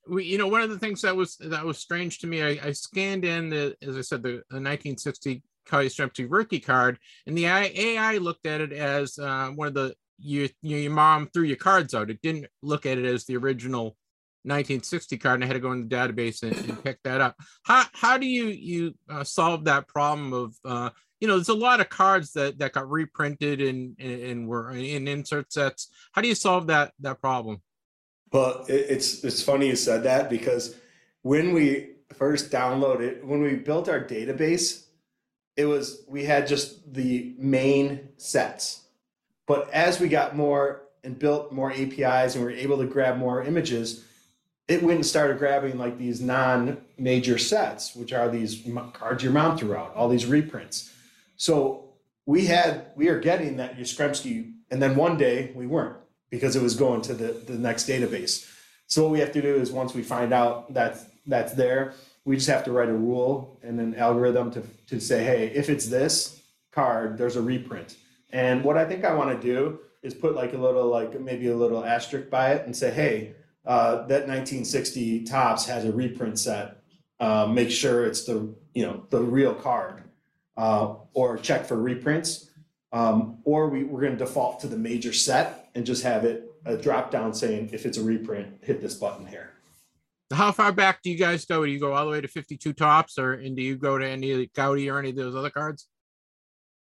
We, you know, one of the things that was that was strange to me, I, I scanned in the, as I said, the, the nineteen sixty rookie card, and the A I looked at it as uh, one of the you, you, your mom threw your cards out. It didn't look at it as the original nineteen sixty card, and I had to go in the database and, and pick that up. How how do you you uh, solve that problem of uh, you know, there's a lot of cards that, that got reprinted and, and and were in insert sets. How do you solve that that problem? Well, it's it's funny you said that, because when we first downloaded, when we built our database, it was, we had just the main sets, but as we got more and built more A P Is and we were able to grab more images, it went and started grabbing like these non-major sets, which are these cards your mom threw out, all these reprints. So we had, we are getting that Yastrzemski, and then one day we weren't, because it was going to the, the next database. So what we have to do is, once we find out that that's there, we just have to write a rule and an algorithm to, to say, hey, if it's this card, there's a reprint. And what I think I want to do is put like a little, like maybe a little asterisk by it and say, hey, uh, that nineteen sixty Topps has a reprint set. Uh, make sure it's the, you know, the real card, uh, or check for reprints. Um, or we, we're going to default to the major set and just have it a drop down saying, if it's a reprint, hit this button here. How far back do you guys go? Do you go all the way to fifty-two Topps, or and do you go to any of the Gaudy or any of those other cards?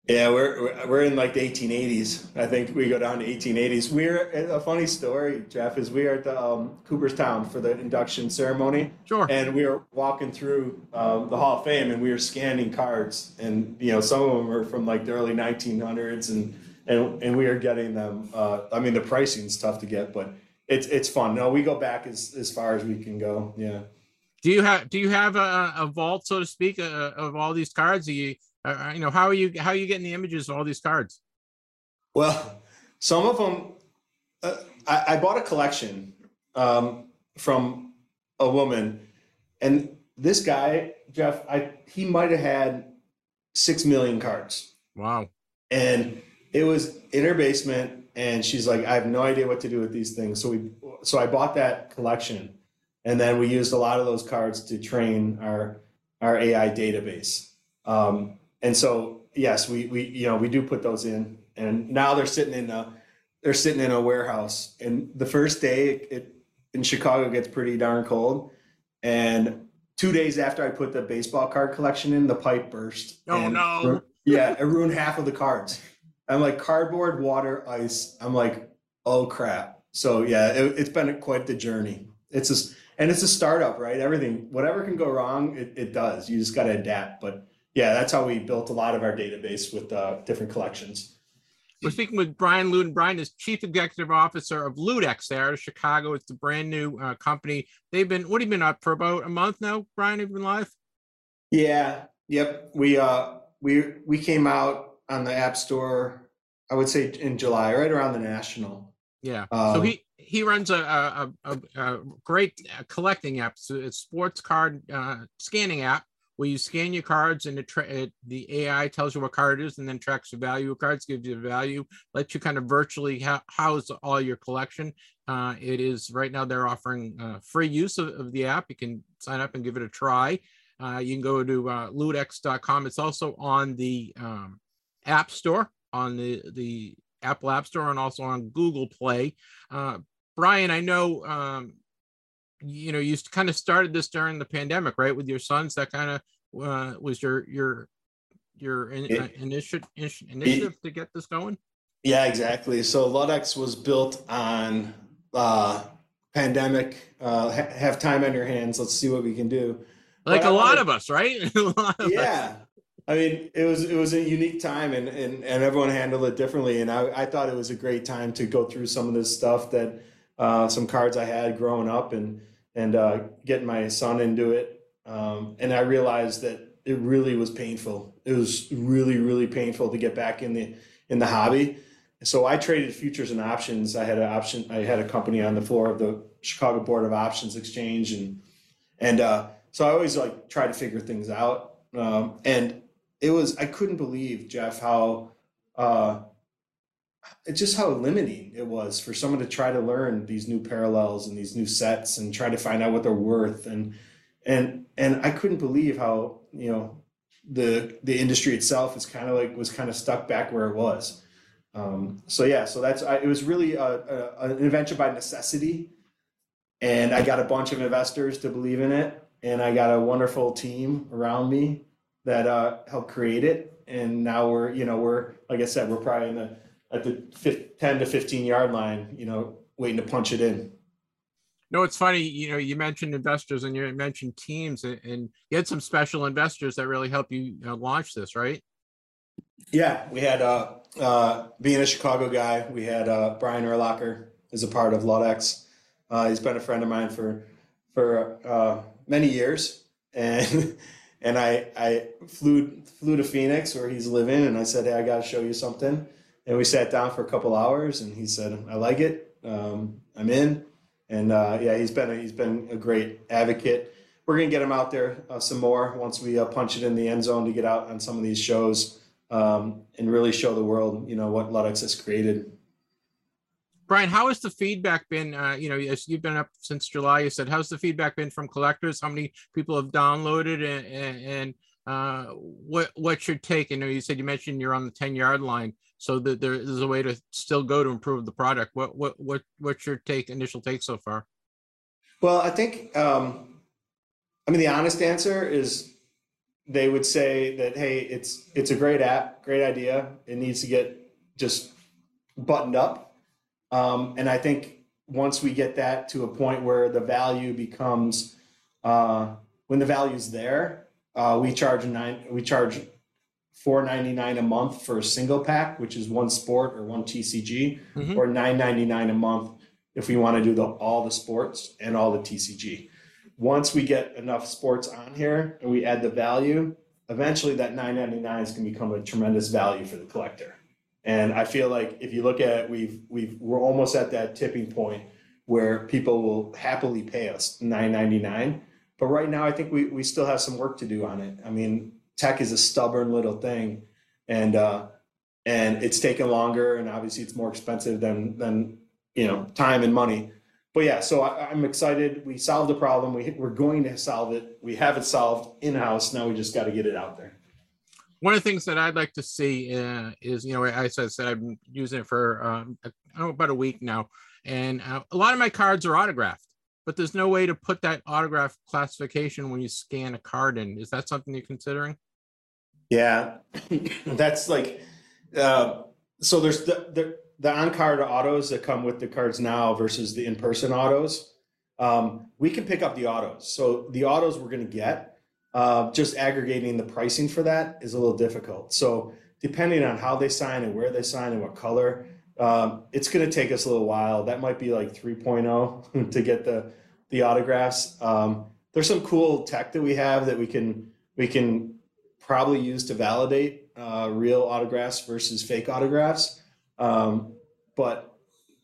Yeah, we're we're in like the eighteen eighties. I think we go down to eighteen eighties. We're a funny story, Jeff, is we are at the um, Cooperstown for the induction ceremony. Sure. And we were walking through um, the Hall of Fame, and we were scanning cards, and you know, some of them are from like the early nineteen hundreds, and and and we are getting them. Uh, I mean, the pricing's tough to get, but. It's it's fun. No, we go back as, as far as we can go. Yeah. Do you have do you have a, a vault, so to speak, uh, of all these cards? Do you uh, you know, how are you how are you getting the images of all these cards? Well, some of them, uh, I, I bought a collection um, from a woman, and this guy Jeff, I he might have had six million cards. Wow. And it was in her basement. And she's like, I have no idea what to do with these things. So we, so I bought that collection, and then we used a lot of those cards to train our our A I database. Um, and so, yes, we we you know we do put those in, and now they're sitting in a they're sitting in a warehouse. And the first day it, it in Chicago gets pretty darn cold, and two days after I put the baseball card collection in, the pipe burst. Oh no! Yeah, it ruined half of the cards. I'm like cardboard, water, ice. I'm like, oh crap. So yeah, it, it's been quite the journey. It's just, and it's a startup, right? Everything, whatever can go wrong, it, it does. You just got to adapt. But yeah, that's how we built a lot of our database with uh, different collections. We're speaking with Brian Ludden. Brian is Chief Executive Officer of Letex there out of Chicago. It's a brand new uh, company. They've been, what have you been up for about a month now, Brian? Have you been live? Yeah. Yep. We, uh, we, we came out on the App Store, I would say in July, right around the National. Yeah. Um, so he he runs a, a, a, a great collecting app. So it's a sports card uh, scanning app where you scan your cards and it tra it, the A I tells you what card it is and then tracks the value of cards, gives you the value, lets you kind of virtually ha house all your collection. Uh, it is right now they're offering uh, free use of, of the app. You can sign up and give it a try. Uh, you can go to uh, Ludex dot com. It's also on the um, App Store, on the, the Apple App Store, and also on Google Play. Uh, Brian, I know, um, you know, you kind of started this during the pandemic, right? With your sons, that kind of uh, was your your your in, it, uh, initi initi initiative it, to get this going? Yeah, exactly. So Ludex was built on uh, pandemic, uh, ha have time on your hands. Let's see what we can do. Like but a lot I, of us, right? a lot of yeah. Us. I mean, it was it was a unique time, and, and, and everyone handled it differently. And I, I thought it was a great time to go through some of this stuff that uh, some cards I had growing up and and uh, getting my son into it. Um, and I realized that it really was painful. It was really, really painful to get back in the in the hobby. So I traded futures and options. I had an option. I had a company on the floor of the Chicago Board of Options Exchange, and and uh, so I always like try to figure things out. Um, and It was, I couldn't believe, Jeff, how, uh, just how limiting it was for someone to try to learn these new parallels and these new sets and try to find out what they're worth. And, and, and I couldn't believe how, you know, the, the industry itself is kind of like, was kind of stuck back where it was. Um, so yeah, so that's, I, it was really a, a, an adventure by necessity. And I got a bunch of investors to believe in it. And I got a wonderful team around me that uh, helped create it. And now we're, you know, we're, like I said, we're probably in the, at the ten to fifteen yard line, you know, waiting to punch it in. No, it's funny, you know, you mentioned investors and you mentioned teams, and, and you had some special investors that really helped you uh, launch this, right? Yeah, we had, uh, uh, being a Chicago guy, we had uh, Brian Urlacher is a part of Ludex. Uh, he's been a friend of mine for, for uh, many years. And And I, I flew flew to Phoenix where he's living, and I said, hey, I got to show you something. And we sat down for a couple hours, and he said, I like it. Um, I'm in. And uh, yeah, he's been a, he's been a great advocate. We're gonna get him out there uh, some more once we uh, punch it in the end zone to get out on some of these shows um, and really show the world, you know, what Ludex has created. Brian, how has the feedback been? Uh, you know, as you've been up since July, you said, how's the feedback been from collectors? How many people have downloaded, and, and, and uh, what, what's your take? I know you said, you mentioned you're on the ten yard line, so that there is a way to still go to improve the product. What, what, what, what's your take, initial take so far? Well, I think, um, I mean, the honest answer is they would say that, hey, it's, it's a great app, great idea. It needs to get just buttoned up. Um, and I think once we get that to a point where the value becomes, uh, when the value's there, uh, we charge nine, we charge four ninety-nine a month for a single pack, which is one sport or one T C G, mm-hmm. or nine ninety-nine a month if we want to do the, all the sports and all the T C G. Once we get enough sports on here and we add the value, eventually that nine ninety-nine is going to become a tremendous value for the collector. And I feel like if you look at it, we've, we've, we're almost at that tipping point where people will happily pay us nine ninety-nine. But right now, I think we, we still have some work to do on it. I mean, tech is a stubborn little thing, and, uh, and it's taken longer, and obviously it's more expensive than, than, you know, time and money. But yeah, so I, I'm excited. We solved the problem. We, we're going to solve it. We have it solved in-house. Now we just got to get it out there. One of the things that I'd like to see uh, is, you know, I said, I said I've been using it for um, oh, about a week now, and uh, a lot of my cards are autographed, but there's no way to put that autograph classification when you scan a card in. Is that something you're considering? Yeah, that's like, uh, so there's the, the, the on-card autos that come with the cards now versus the in-person autos. Um, we can pick up the autos. So the autos we're going to get, Uh, just aggregating the pricing for that is a little difficult. So depending on how they sign and where they sign and what color, um, it's going to take us a little while. That might be like three point oh to get the, the autographs. Um, there's some cool tech that we have that we can, we can probably use to validate uh, real autographs versus fake autographs. Um, but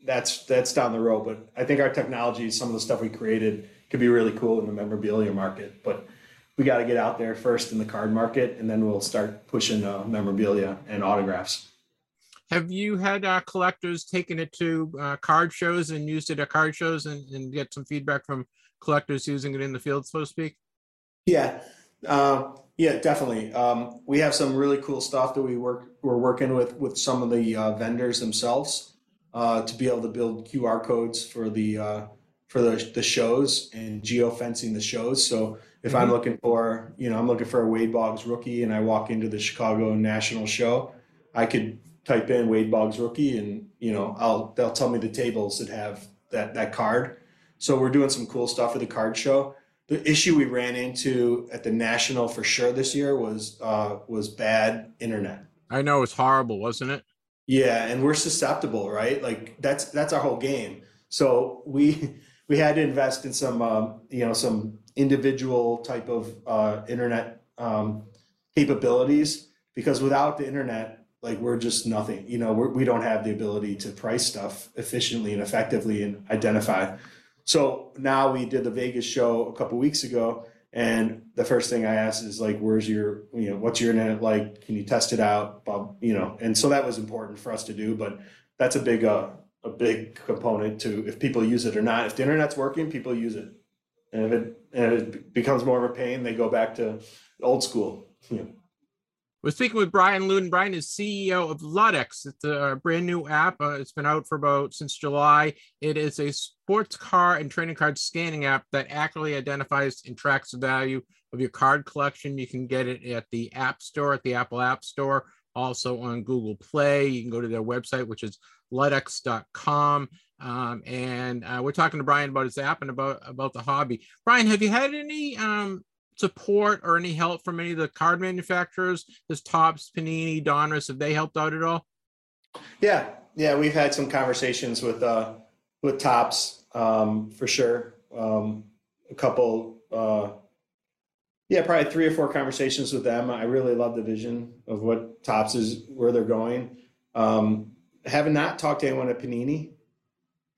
that's that's down the road. But I think our technology, some of the stuff we created, could be really cool in the memorabilia market. But we got to get out there first in the card market, and then we'll start pushing uh, memorabilia and autographs. Have you had uh, collectors taking it to uh, card shows and used it at card shows and, and get some feedback from collectors using it in the field, so to speak? Yeah, uh, yeah, definitely. Um, we have some really cool stuff that we work, we're working with with some of the uh, vendors themselves uh, to be able to build Q R codes for the uh, for the, the shows and geofencing the shows. So if mm-hmm. I'm looking for, you know, I'm looking for a Wade Boggs rookie and I walk into the Chicago National show, I could type in Wade Boggs rookie, and you know, I'll they'll tell me the tables that have that that card. So we're doing some cool stuff for the card show. The issue we ran into at the National for sure this year was uh, was bad internet. I know, it was horrible, wasn't it? Yeah, and we're susceptible, right? Like that's that's our whole game. So we we had to invest in some um, you know some individual type of uh, internet um, capabilities, because without the internet, like we're just nothing, you know, we're, we don't have the ability to price stuff efficiently and effectively and identify. So now we did the Vegas show a couple of weeks ago. And the first thing I asked is like, where's your, you know, what's your internet like? Can you test it out? You know, and so that was important for us to do, but that's a big, uh, a big component to if people use it or not. If the internet's working, people use it. And if it, and if it becomes more of a pain, they go back to old school, you know. We're speaking with Brian Ludden. Brian is C E O of Letex. It's a brand new app. Uh, it's been out for about since July. It is a sports car and trading card scanning app that accurately identifies and tracks the value of your card collection. You can get it at the App Store, at the Apple App Store, also on Google Play. You can go to their website, which is letex dot com. Um, and uh, we're talking to Brian about his app and about, about the hobby. Brian, have you had any... Um, support or any help from any of the card manufacturers? Does Topps, Panini, Donruss, have they helped out at all? Yeah, yeah, we've had some conversations with uh, with Topps um, for sure. Um, a couple, uh, yeah, probably three or four conversations with them. I really love the vision of what Topps is, where they're going. Um, have not talked to anyone at Panini,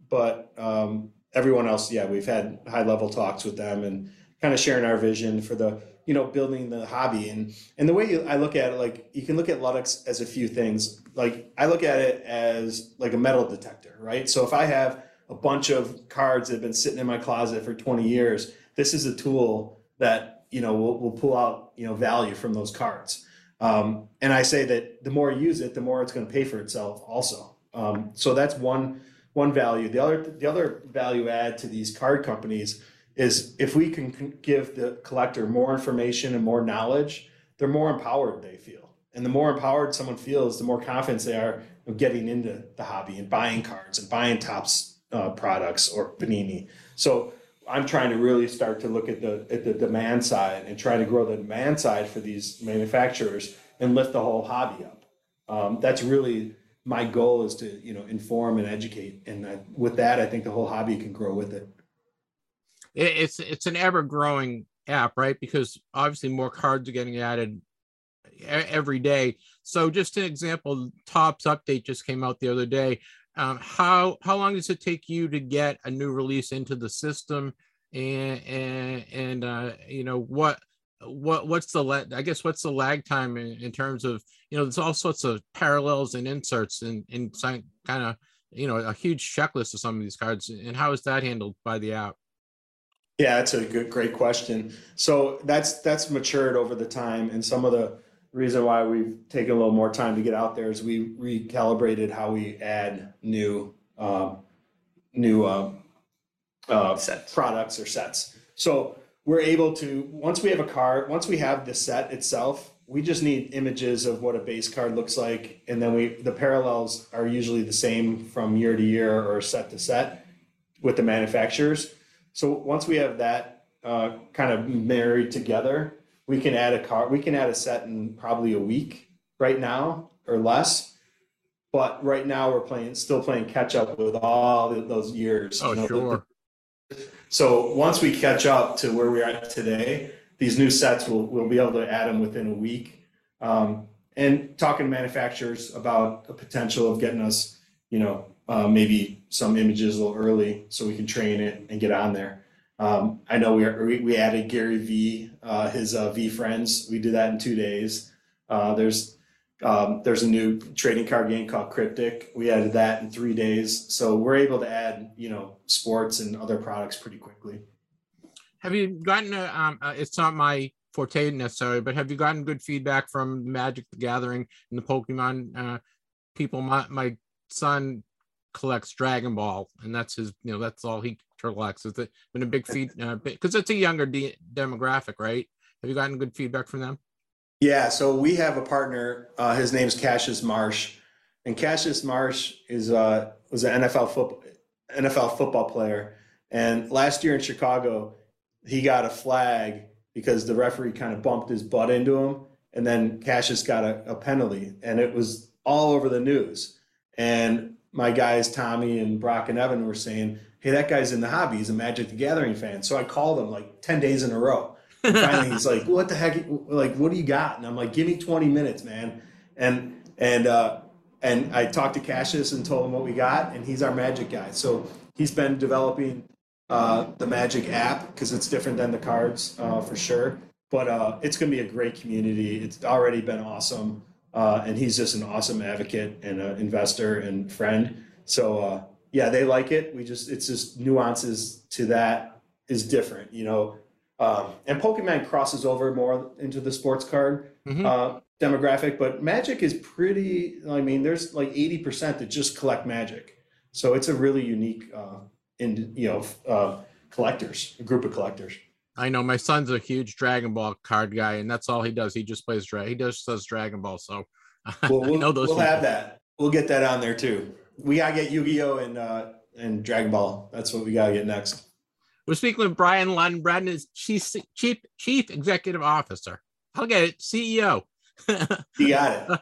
but um, everyone else, yeah, we've had high level talks with them and kind of sharing our vision for the, you know, building the hobby. And and the way you, I look at it, like you can look at Letex as a few things. Like I look at it as like a metal detector, right? So if I have a bunch of cards that have been sitting in my closet for twenty years, this is a tool that, you know, will will pull out, you know, value from those cards. Um, and I say that the more you use it, the more it's going to pay for itself also. Um, so that's one, one value. The other, the other value add to these card companies is if we can give the collector more information and more knowledge, they're more empowered they feel. And the more empowered someone feels, the more confidence they are of getting into the hobby and buying cards and buying Topps uh, products or Panini. So I'm trying to really start to look at the at the demand side and try to grow the demand side for these manufacturers and lift the whole hobby up. Um, that's really my goal, is to, you know, inform and educate. And I, with that, I think the whole hobby can grow with it. It's it's an ever-growing app, right? Because obviously more cards are getting added every day. So just an example, Topps update just came out the other day. Um, how how long does it take you to get a new release into the system? And and and uh, you know what what what's the la- I guess what's the lag time in, in terms of, you know, there's all sorts of parallels and inserts and and kind of, you know, a huge checklist of some of these cards. And how is that handled by the app? Yeah, that's a good, great question. So that's that's matured over the time, and some of the reason why we've taken a little more time to get out there is we recalibrated how we add new uh, new uh, uh, sets. products or sets. So we're able to, once we have a card, once we have the set itself, we just need images of what a base card looks like, and then we the parallels are usually the same from year to year or set to set with the manufacturers. So once we have that uh, kind of married together, we can add a card. We can add a set in probably a week right now or less. But right now we're playing, still playing catch up with all those years. Oh, you know, sure. The, so once we catch up to where we are today, these new sets will we'll be able to add them within a week. Um, and talking to manufacturers about the potential of getting us, you know, uh, maybe some images a little early so we can train it and get on there. Um, I know we, are, we we added Gary V, uh, his uh, V friends. We did that in two days. Uh, there's um, there's a new trading card game called Cryptic. We added that in three days. So we're able to add, you know, sports and other products pretty quickly. Have you gotten a, um, uh, it's not my forte necessarily, but have you gotten good feedback from Magic the Gathering and the Pokemon uh, people? My my son collects Dragon Ball, and that's his, you know, that's all he collects. It's been a big feed because uh, it's a younger de demographic, right? Have you gotten good feedback from them? Yeah, so we have a partner. Uh, his name's Cassius Marsh, and Cassius Marsh is uh, was an N F L football N F L football player, and last year in Chicago, he got a flag because the referee kind of bumped his butt into him, and then Cassius got a, a penalty, and it was all over the news. And my guys, Tommy and Brock and Evan, were saying, hey, that guy's in the hobby. He's a Magic the Gathering fan. So I called him like ten days in a row. And finally, he's like, what the heck? Like, what do you got? And I'm like, give me twenty minutes, man. And, and, uh, and I talked to Cassius and told him what we got, and he's our Magic guy. So he's been developing Uh, the Magic app, because it's different than the cards uh, for sure. But uh, it's going to be a great community. It's already been awesome. Uh, and he's just an awesome advocate and an investor and friend. So, uh, yeah, they like it. We just, it's just nuances to that is different, you know. Um, and Pokemon crosses over more into the sports card mm-hmm. uh, demographic, but Magic is pretty, I mean, there's like eighty percent that just collect Magic. So it's a really unique uh in, you know, uh, collectors, a group of collectors. I know my son's a huge Dragon Ball card guy, and that's all he does. He just plays Dragon. He does does Dragon Ball. So well, we'll, I know those we'll have that. We'll get that on there too. We gotta get Yu-Gi-Oh and uh, and Dragon Ball. That's what we gotta get next. We're speaking with Brian Ludden. Brian is chief chief chief executive officer. I'll get it. C E O. You got it.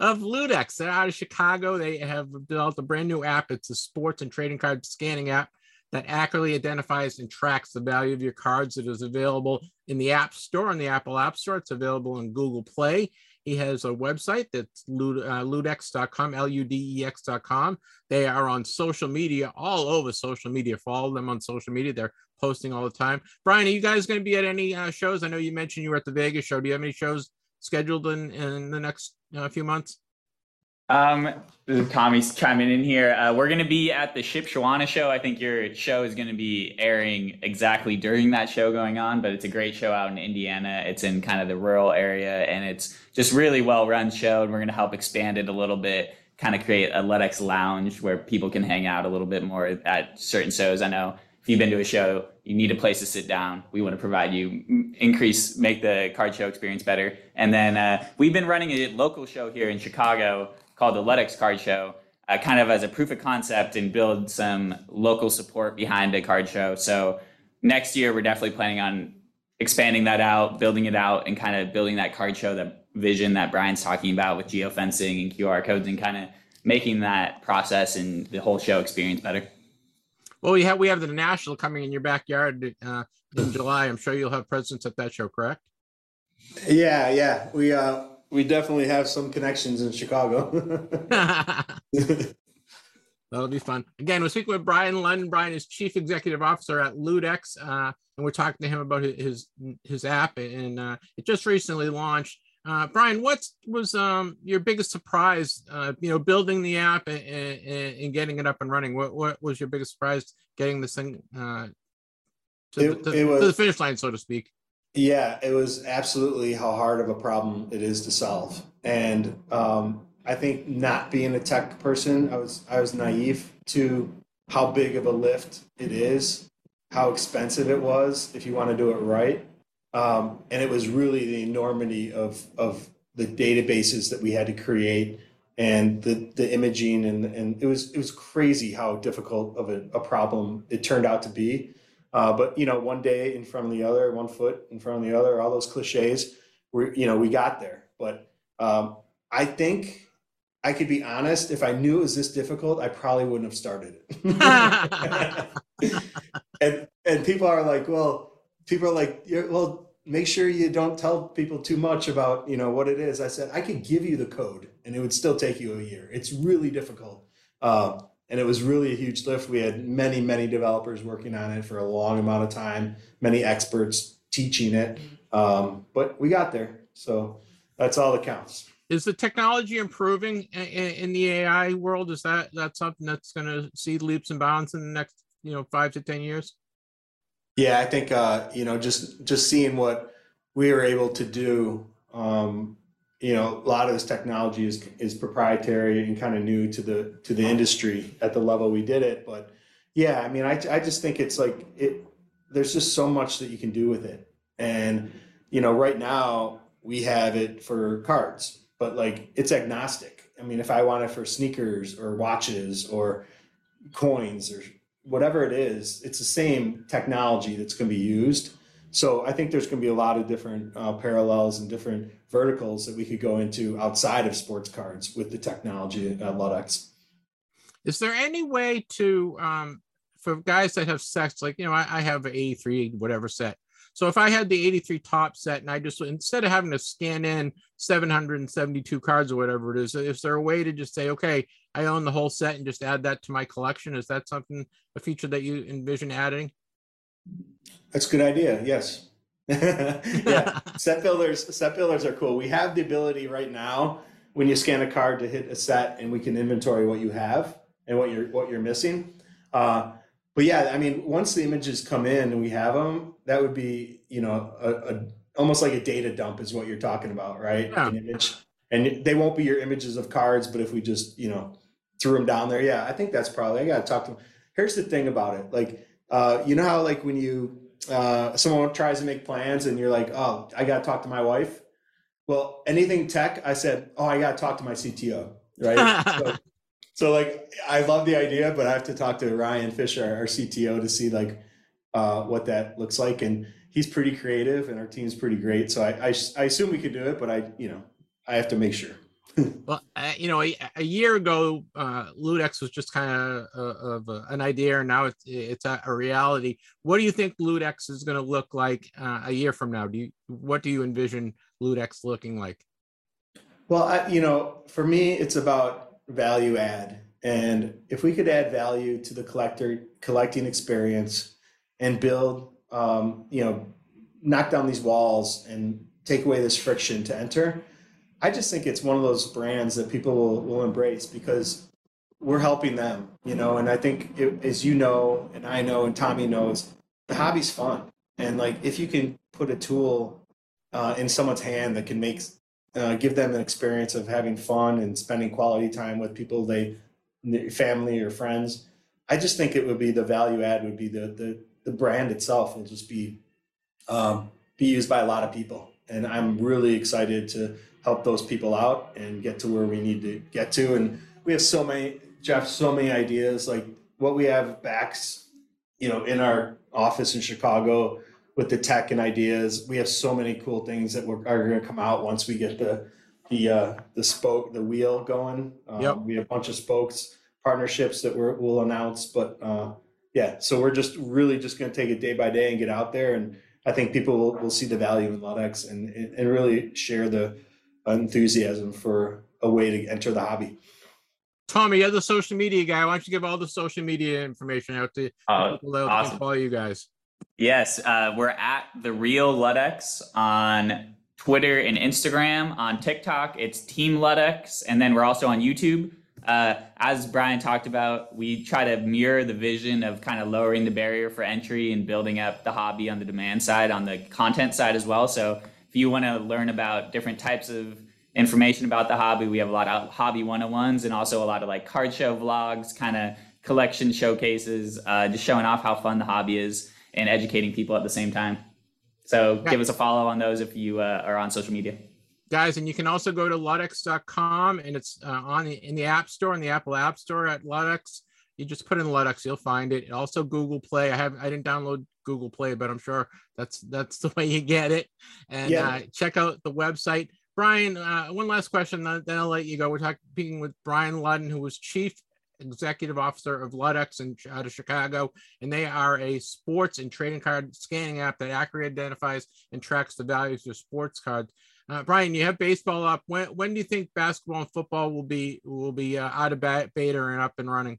Of Letex. They're out of Chicago. They have developed a brand new app. It's a sports and trading card scanning app that accurately identifies and tracks the value of your cards. It is available in the App Store, on the Apple App Store. It's available in Google Play. He has a website that's Letex dot com, L U D E X dot com. They are on social media, all over social media. Follow them on social media. They're posting all the time. Brian, are you guys going to be at any uh, shows? I know you mentioned you were at the Vegas show. Do you have any shows scheduled in, in the next uh, few months? Um, Tommy's chiming in here. Uh, we're going to be at the Ship Shawana show. I think your show is going to be airing exactly during that show going on, but it's a great show out in Indiana. It's in kind of the rural area, and it's just really well-run show, and we're going to help expand it a little bit, kind of create a Letex lounge where people can hang out a little bit more at certain shows. I know if you've been to a show, you need a place to sit down. We want to provide you, increase, make the card show experience better. And then uh, we've been running a local show here in Chicago called the Letex Card Show, uh, kind of as a proof of concept and build some local support behind a card show. So next year, we're definitely planning on expanding that out, building it out, and kind of building that card show, the vision that Brian's talking about with geofencing and Q R codes, and kind of making that process and the whole show experience better. Well, we have, we have the National coming in your backyard uh, in July. I'm sure you'll have presence at that show, correct? Yeah, yeah. We uh, we definitely have some connections in Chicago. That'll be fun. Again, we're speaking with Brian Ludden. Brian is Chief Executive Officer at Letex, uh, and we're talking to him about his his app, and uh, it just recently launched. Uh, Brian, what was um, your biggest surprise, uh, you know, building the app and, and, and getting it up and running? What, what was your biggest surprise getting this thing uh, to, it, to, it was, to the finish line, so to speak? Yeah, it was absolutely how hard of a problem it is to solve. And um, I think not being a tech person, I was, I was naive to how big of a lift it is, how expensive it was if you want to do it right. Um, and it was really the enormity of, of the databases that we had to create, and the, the imaging, and, and it was, it was crazy how difficult of a, a problem it turned out to be. Uh, but, you know, one day in front of the other, one foot in front of the other, all those cliches, we're, you know, we got there. But um, I think I could be honest, if I knew it was this difficult, I probably wouldn't have started it. and, and people are like, well, people are like, well, make sure you don't tell people too much about, you know, what it is. I said, I could give you the code and it would still take you a year. It's really difficult. Uh, And it was really a huge lift. We had many, many developers working on it for a long amount of time, many experts teaching it. Um, but we got there. So that's all that counts. Is the technology improving in, in the A I world? Is that that's something that's going to see leaps and bounds in the next, you know, five to ten years? Yeah, I think, uh, you know, just just seeing what we were able to do, um, you know, a lot of this technology is is proprietary and kind of new to the to the industry at the level we did it. But yeah, I mean, I, I just think it's like it. There's just so much that you can do with it. And, you know, right now we have it for cards, but like it's agnostic. I mean, if I want it for sneakers or watches or coins or whatever it is, it's the same technology that's going to be used. So I think there's going to be a lot of different uh, parallels and different verticals that we could go into outside of sports cards with the technology at Letex. Is there any way to, um, for guys that have sets, like, you know, I, I have an eighty-three, whatever set. So if I had the eighty-three top set and I just, instead of having to scan in seven hundred seventy-two cards or whatever it is, is there a way to just say, okay, I own the whole set and just add that to my collection? Is that something, a feature that you envision adding? That's a good idea. Yes. Yeah. Set builders, set builders are cool. We have the ability right now, when you scan a card, to hit a set, and we can inventory what you have and what you're, what you're missing. Uh, but yeah, I mean, once the images come in and we have them, that would be, you know, a, a almost like a data dump is what you're talking about, right? Yeah. An image, and they won't be your images of cards, but if we just, you know, threw them down there. Yeah. I think that's probably, I got to talk to them. Here's the thing about it. Like, uh, you know how, like, when you, uh, someone tries to make plans and you're like, oh, I got to talk to my wife. Well, anything tech, I said, oh, I got to talk to my C T O. Right. so, so like, I love the idea, but I have to talk to Ryan Fisher, our C T O, to see like, uh, what that looks like. And he's pretty creative and our team's pretty great. So I, I, I assume we could do it, but I, you know, I have to make sure. Well, uh, you know, a, a year ago, uh, Ludex was just kind of uh, of uh, an idea, and now it's it's a, a reality. What do you think Ludex is going to look like uh, a year from now? Do you what do you envision Ludex looking like? Well, I, you know, for me, it's about value add, and if we could add value to the collector collecting experience and build, um, you know, knock down these walls and take away this friction to enter. I just think it's one of those brands that people will, will embrace because we're helping them, you know, and I think it, as you know, and I know, and Tommy knows, the hobby's fun. And like, if you can put a tool uh, in someone's hand that can make, uh, give them an experience of having fun and spending quality time with people, they, family or friends, I just think it would be the value add would be the, the, the brand itself will just be, um, be used by a lot of people. And I'm really excited to help those people out and get to where we need to get to. And we have so many, Jeff, so many ideas, like what we have backs, you know, in our office in Chicago with the tech and ideas. We have so many cool things that we're, are going to come out once we get the, the, uh, the spoke, the wheel going. Um, yep. We have a bunch of spokes partnerships that we're, we'll announce, but uh, yeah, so we're just really just going to take it day by day and get out there. And I think people will, will see the value in Letex and, and really share the enthusiasm for a way to enter the hobby. Tommy, you're the social media guy. Why don't you give all the social media information out to uh, people that awesome. Can follow you guys? Yes, uh, we're at The Real Letex on Twitter and Instagram. On TikTok, it's Team Letex. And then we're also on YouTube. Uh, as Brian talked about, we try to mirror the vision of kind of lowering the barrier for entry and building up the hobby on the demand side, on the content side as well. So if you want to learn about different types of information about the hobby, we have a lot of hobby one oh ones and also a lot of like card show vlogs, kind of collection showcases, uh, just showing off how fun the hobby is and educating people at the same time. So give us a follow on those if you uh, are on social media. Guys, and you can also go to Letex dot com, and it's uh, on the, in the App Store, in the Apple App Store at Letex. You just put in Letex, you'll find it. And also Google Play. I have I didn't download Google Play, but I'm sure that's that's the way you get it. And yeah. uh, check out the website. Brian, uh, one last question, then I'll let you go. We're talking speaking with Brian Ludden, who was Chief Executive Officer of Letex in, out of Chicago, and they are a sports and trading card scanning app that accurately identifies and tracks the values of sports cards. Uh, Brian, you have baseball up. When when do you think basketball and football will be will be uh, out of beta and up and running?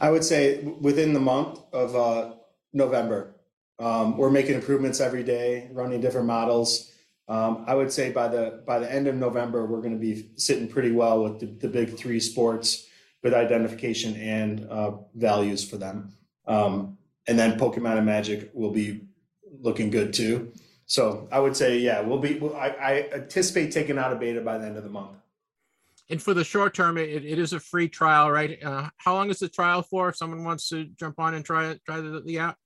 I would say within the month of uh, November. Um, we're making improvements every day, running different models. Um, I would say by the by the end of November, we're going to be sitting pretty well with the, the big three sports with identification and uh, values for them. Um, and then Pokemon and Magic will be looking good too. So I would say, yeah, we'll be. We'll, I, I anticipate taking out a beta by the end of the month. And for the short term, it, it is a free trial, right? Uh, how long is the trial for? If someone wants to jump on and try it, try the, the app.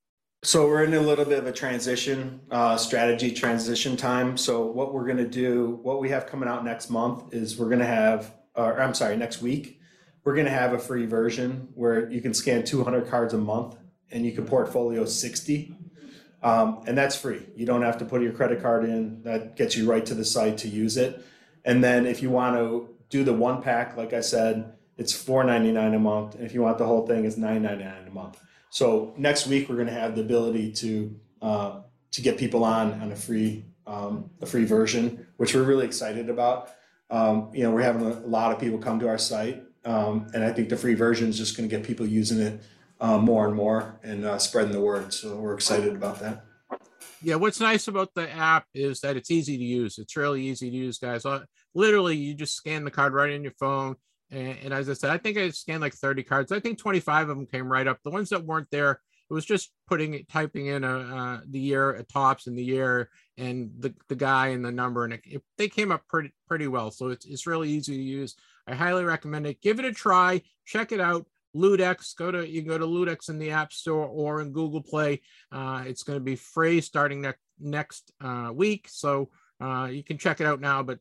So we're in a little bit of a transition, uh, strategy transition time. So what we're going to do, what we have coming out next month is we're going to have, or I'm sorry, next week, we're going to have a free version where you can scan two hundred cards a month and you can portfolio sixty. Um, and that's free. You don't have to put your credit card in. That gets you right to the site to use it. And then if you want to do the one pack, like I said, it's four ninety-nine a month. And if you want the whole thing, it's nine ninety-nine a month. So next week we're going to have the ability to uh, to get people on on a free um, a free version, which we're really excited about. Um, you know, we're having a lot of people come to our site, um, and I think the free version is just going to get people using it uh, more and more and uh, spreading the word. So we're excited about that. Yeah, what's nice about the app is that it's easy to use. It's really easy to use, guys. Literally, you just scan the card right in your phone. And as I said, I think I scanned like thirty cards. I think twenty-five of them came right up. The ones that weren't there, it was just putting, typing in a, uh, the year, a tops in the year, and the, the guy and the number. And it, it, they came up pretty pretty well. So it's, it's really easy to use. I highly recommend it. Give it a try. Check it out. Ludex. Go to, you can go to Ludex in the App Store or in Google Play. Uh, it's going to be free starting next next uh, week. So uh, you can check it out now. But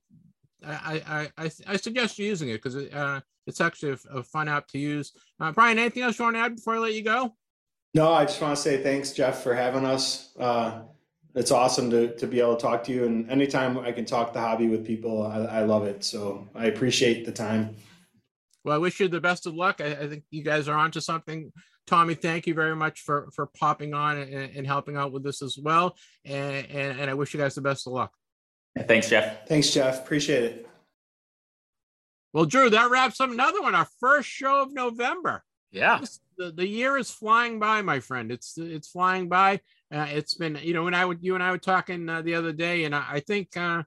I, I, I suggest using it because uh, it's actually a, a fun app to use. Uh, Brian, anything else you want to add before I let you go? No, I just want to say thanks, Jeff, for having us. Uh, it's awesome to, to be able to talk to you. And anytime I can talk the hobby with people, I, I love it. So I appreciate the time. Well, I wish you the best of luck. I, I think you guys are onto something. Tommy, thank you very much for, for popping on and, and helping out with this as well. And, and, and I wish you guys the best of luck. Thanks, Jeff. Thanks, Jeff. Appreciate it. Well, Drew, that wraps up another one. Our first show of November. Yeah. This, the, the year is flying by, my friend. It's it's flying by. Uh, it's been, you know, when I would, you and I were talking uh, the other day, and I, I think, uh,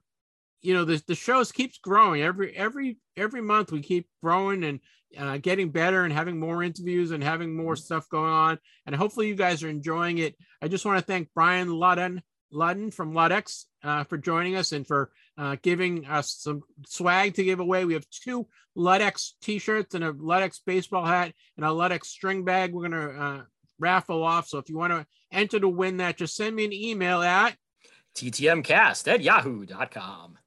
you know, the the shows keeps growing every every every month. We keep growing and uh, getting better and having more interviews and having more stuff going on. And hopefully, you guys are enjoying it. I just want to thank Brian Ludden. Ludden from Ludex uh, for joining us and for uh, giving us some swag to give away. We have two Ludex t-shirts and a Ludex baseball hat and a Ludex string bag we're going to uh, raffle off. So if you want to enter to win that, just send me an email at T T M Cast at yahoo dot com.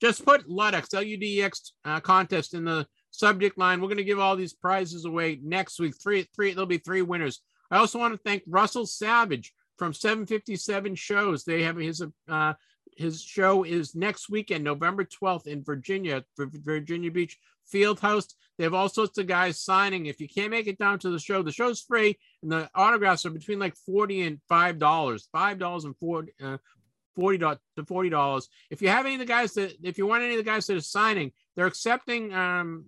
Just put Ludex, L U D E X uh, contest in the subject line. We're going to give all these prizes away next week. Three, three, there'll be three winners. I also want to thank Russell Savage from seven fifty-seven shows. They have his uh, his show is next weekend, November twelfth in Virginia, Virginia Beach Fieldhouse. They have all sorts of guys signing. If you can't make it down to the show, the show's free, and the autographs are between like forty and five dollars, five dollars and four, uh, forty to forty dollars. If you have any of the guys that, if you want any of the guys that are signing, they're accepting um,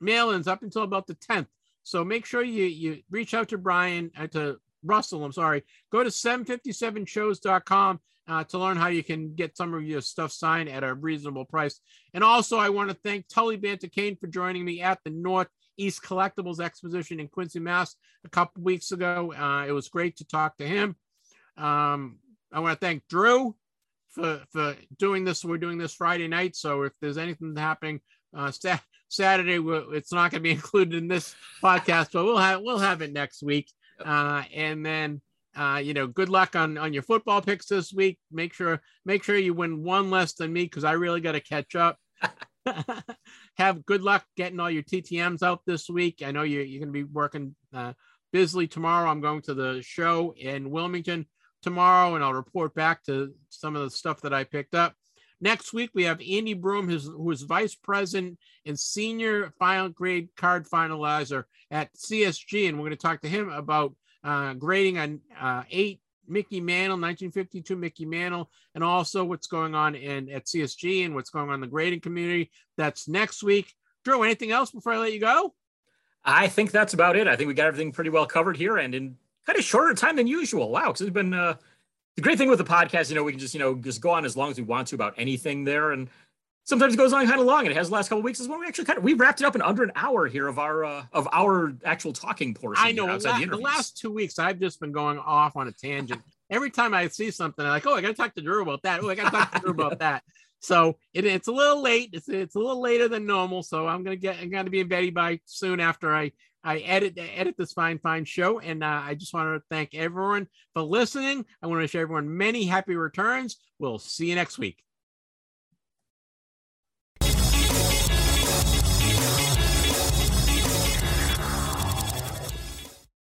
mail-ins up until about the tenth. So make sure you you reach out to Brian uh, to. Russell, I'm sorry. Go to seven fifty-seven shows dot com uh, to learn how you can get some of your stuff signed at a reasonable price. And also, I want to thank Tully Banta-Cain for joining me at the Northeast Collectibles Exposition in Quincy, Mass. a couple weeks ago. Uh, it was great to talk to him. Um, I want to thank Drew for for doing this. We're doing this Friday night, so if there's anything happening uh, sat- Saturday, we'll, it's not going to be included in this podcast, but we'll have we'll have it next week. Uh, and then, uh, you know, good luck on, on your football picks this week. Make sure, make sure you win one less than me, cause I really got to catch up. Have good luck getting all your T T Ms out this week. I know you're, you're going to be working, uh, busily tomorrow. I'm going to the show in Wilmington tomorrow, and I'll report back to some of the stuff that I picked up. Next week, we have Andy Broome, his, who is vice president and senior final grade card finalizer at C S G. And we're going to talk to him about uh, grading an uh, eight Mickey Mantle, nineteen fifty-two Mickey Mantle, and also what's going on in at C S G and what's going on in the grading community. That's next week. Drew, anything else before I let you go? I think that's about it. I think we got everything pretty well covered here, and in kind of shorter time than usual. Wow, because it's been uh, the great thing with the podcast. You know, we can just you know just go on as long as we want to about anything there, and sometimes it goes on kind of long. And it has the last couple of weeks is when we actually kind of we wrapped it up in under an hour here of our uh, of our actual talking portion. I know outside la- the, the last two weeks I've just been going off on a tangent. Every time I see something, I'm like, oh, I got to talk to Drew about that. Oh, I got to talk to Drew about that. So it, it's a little late. It's it's a little later than normal. So I'm gonna get I'm gonna be in Betty by soon after I I edit edit this fine fine show. And uh, I just want to thank everyone for listening. I want to wish everyone many happy returns. We'll see you next week.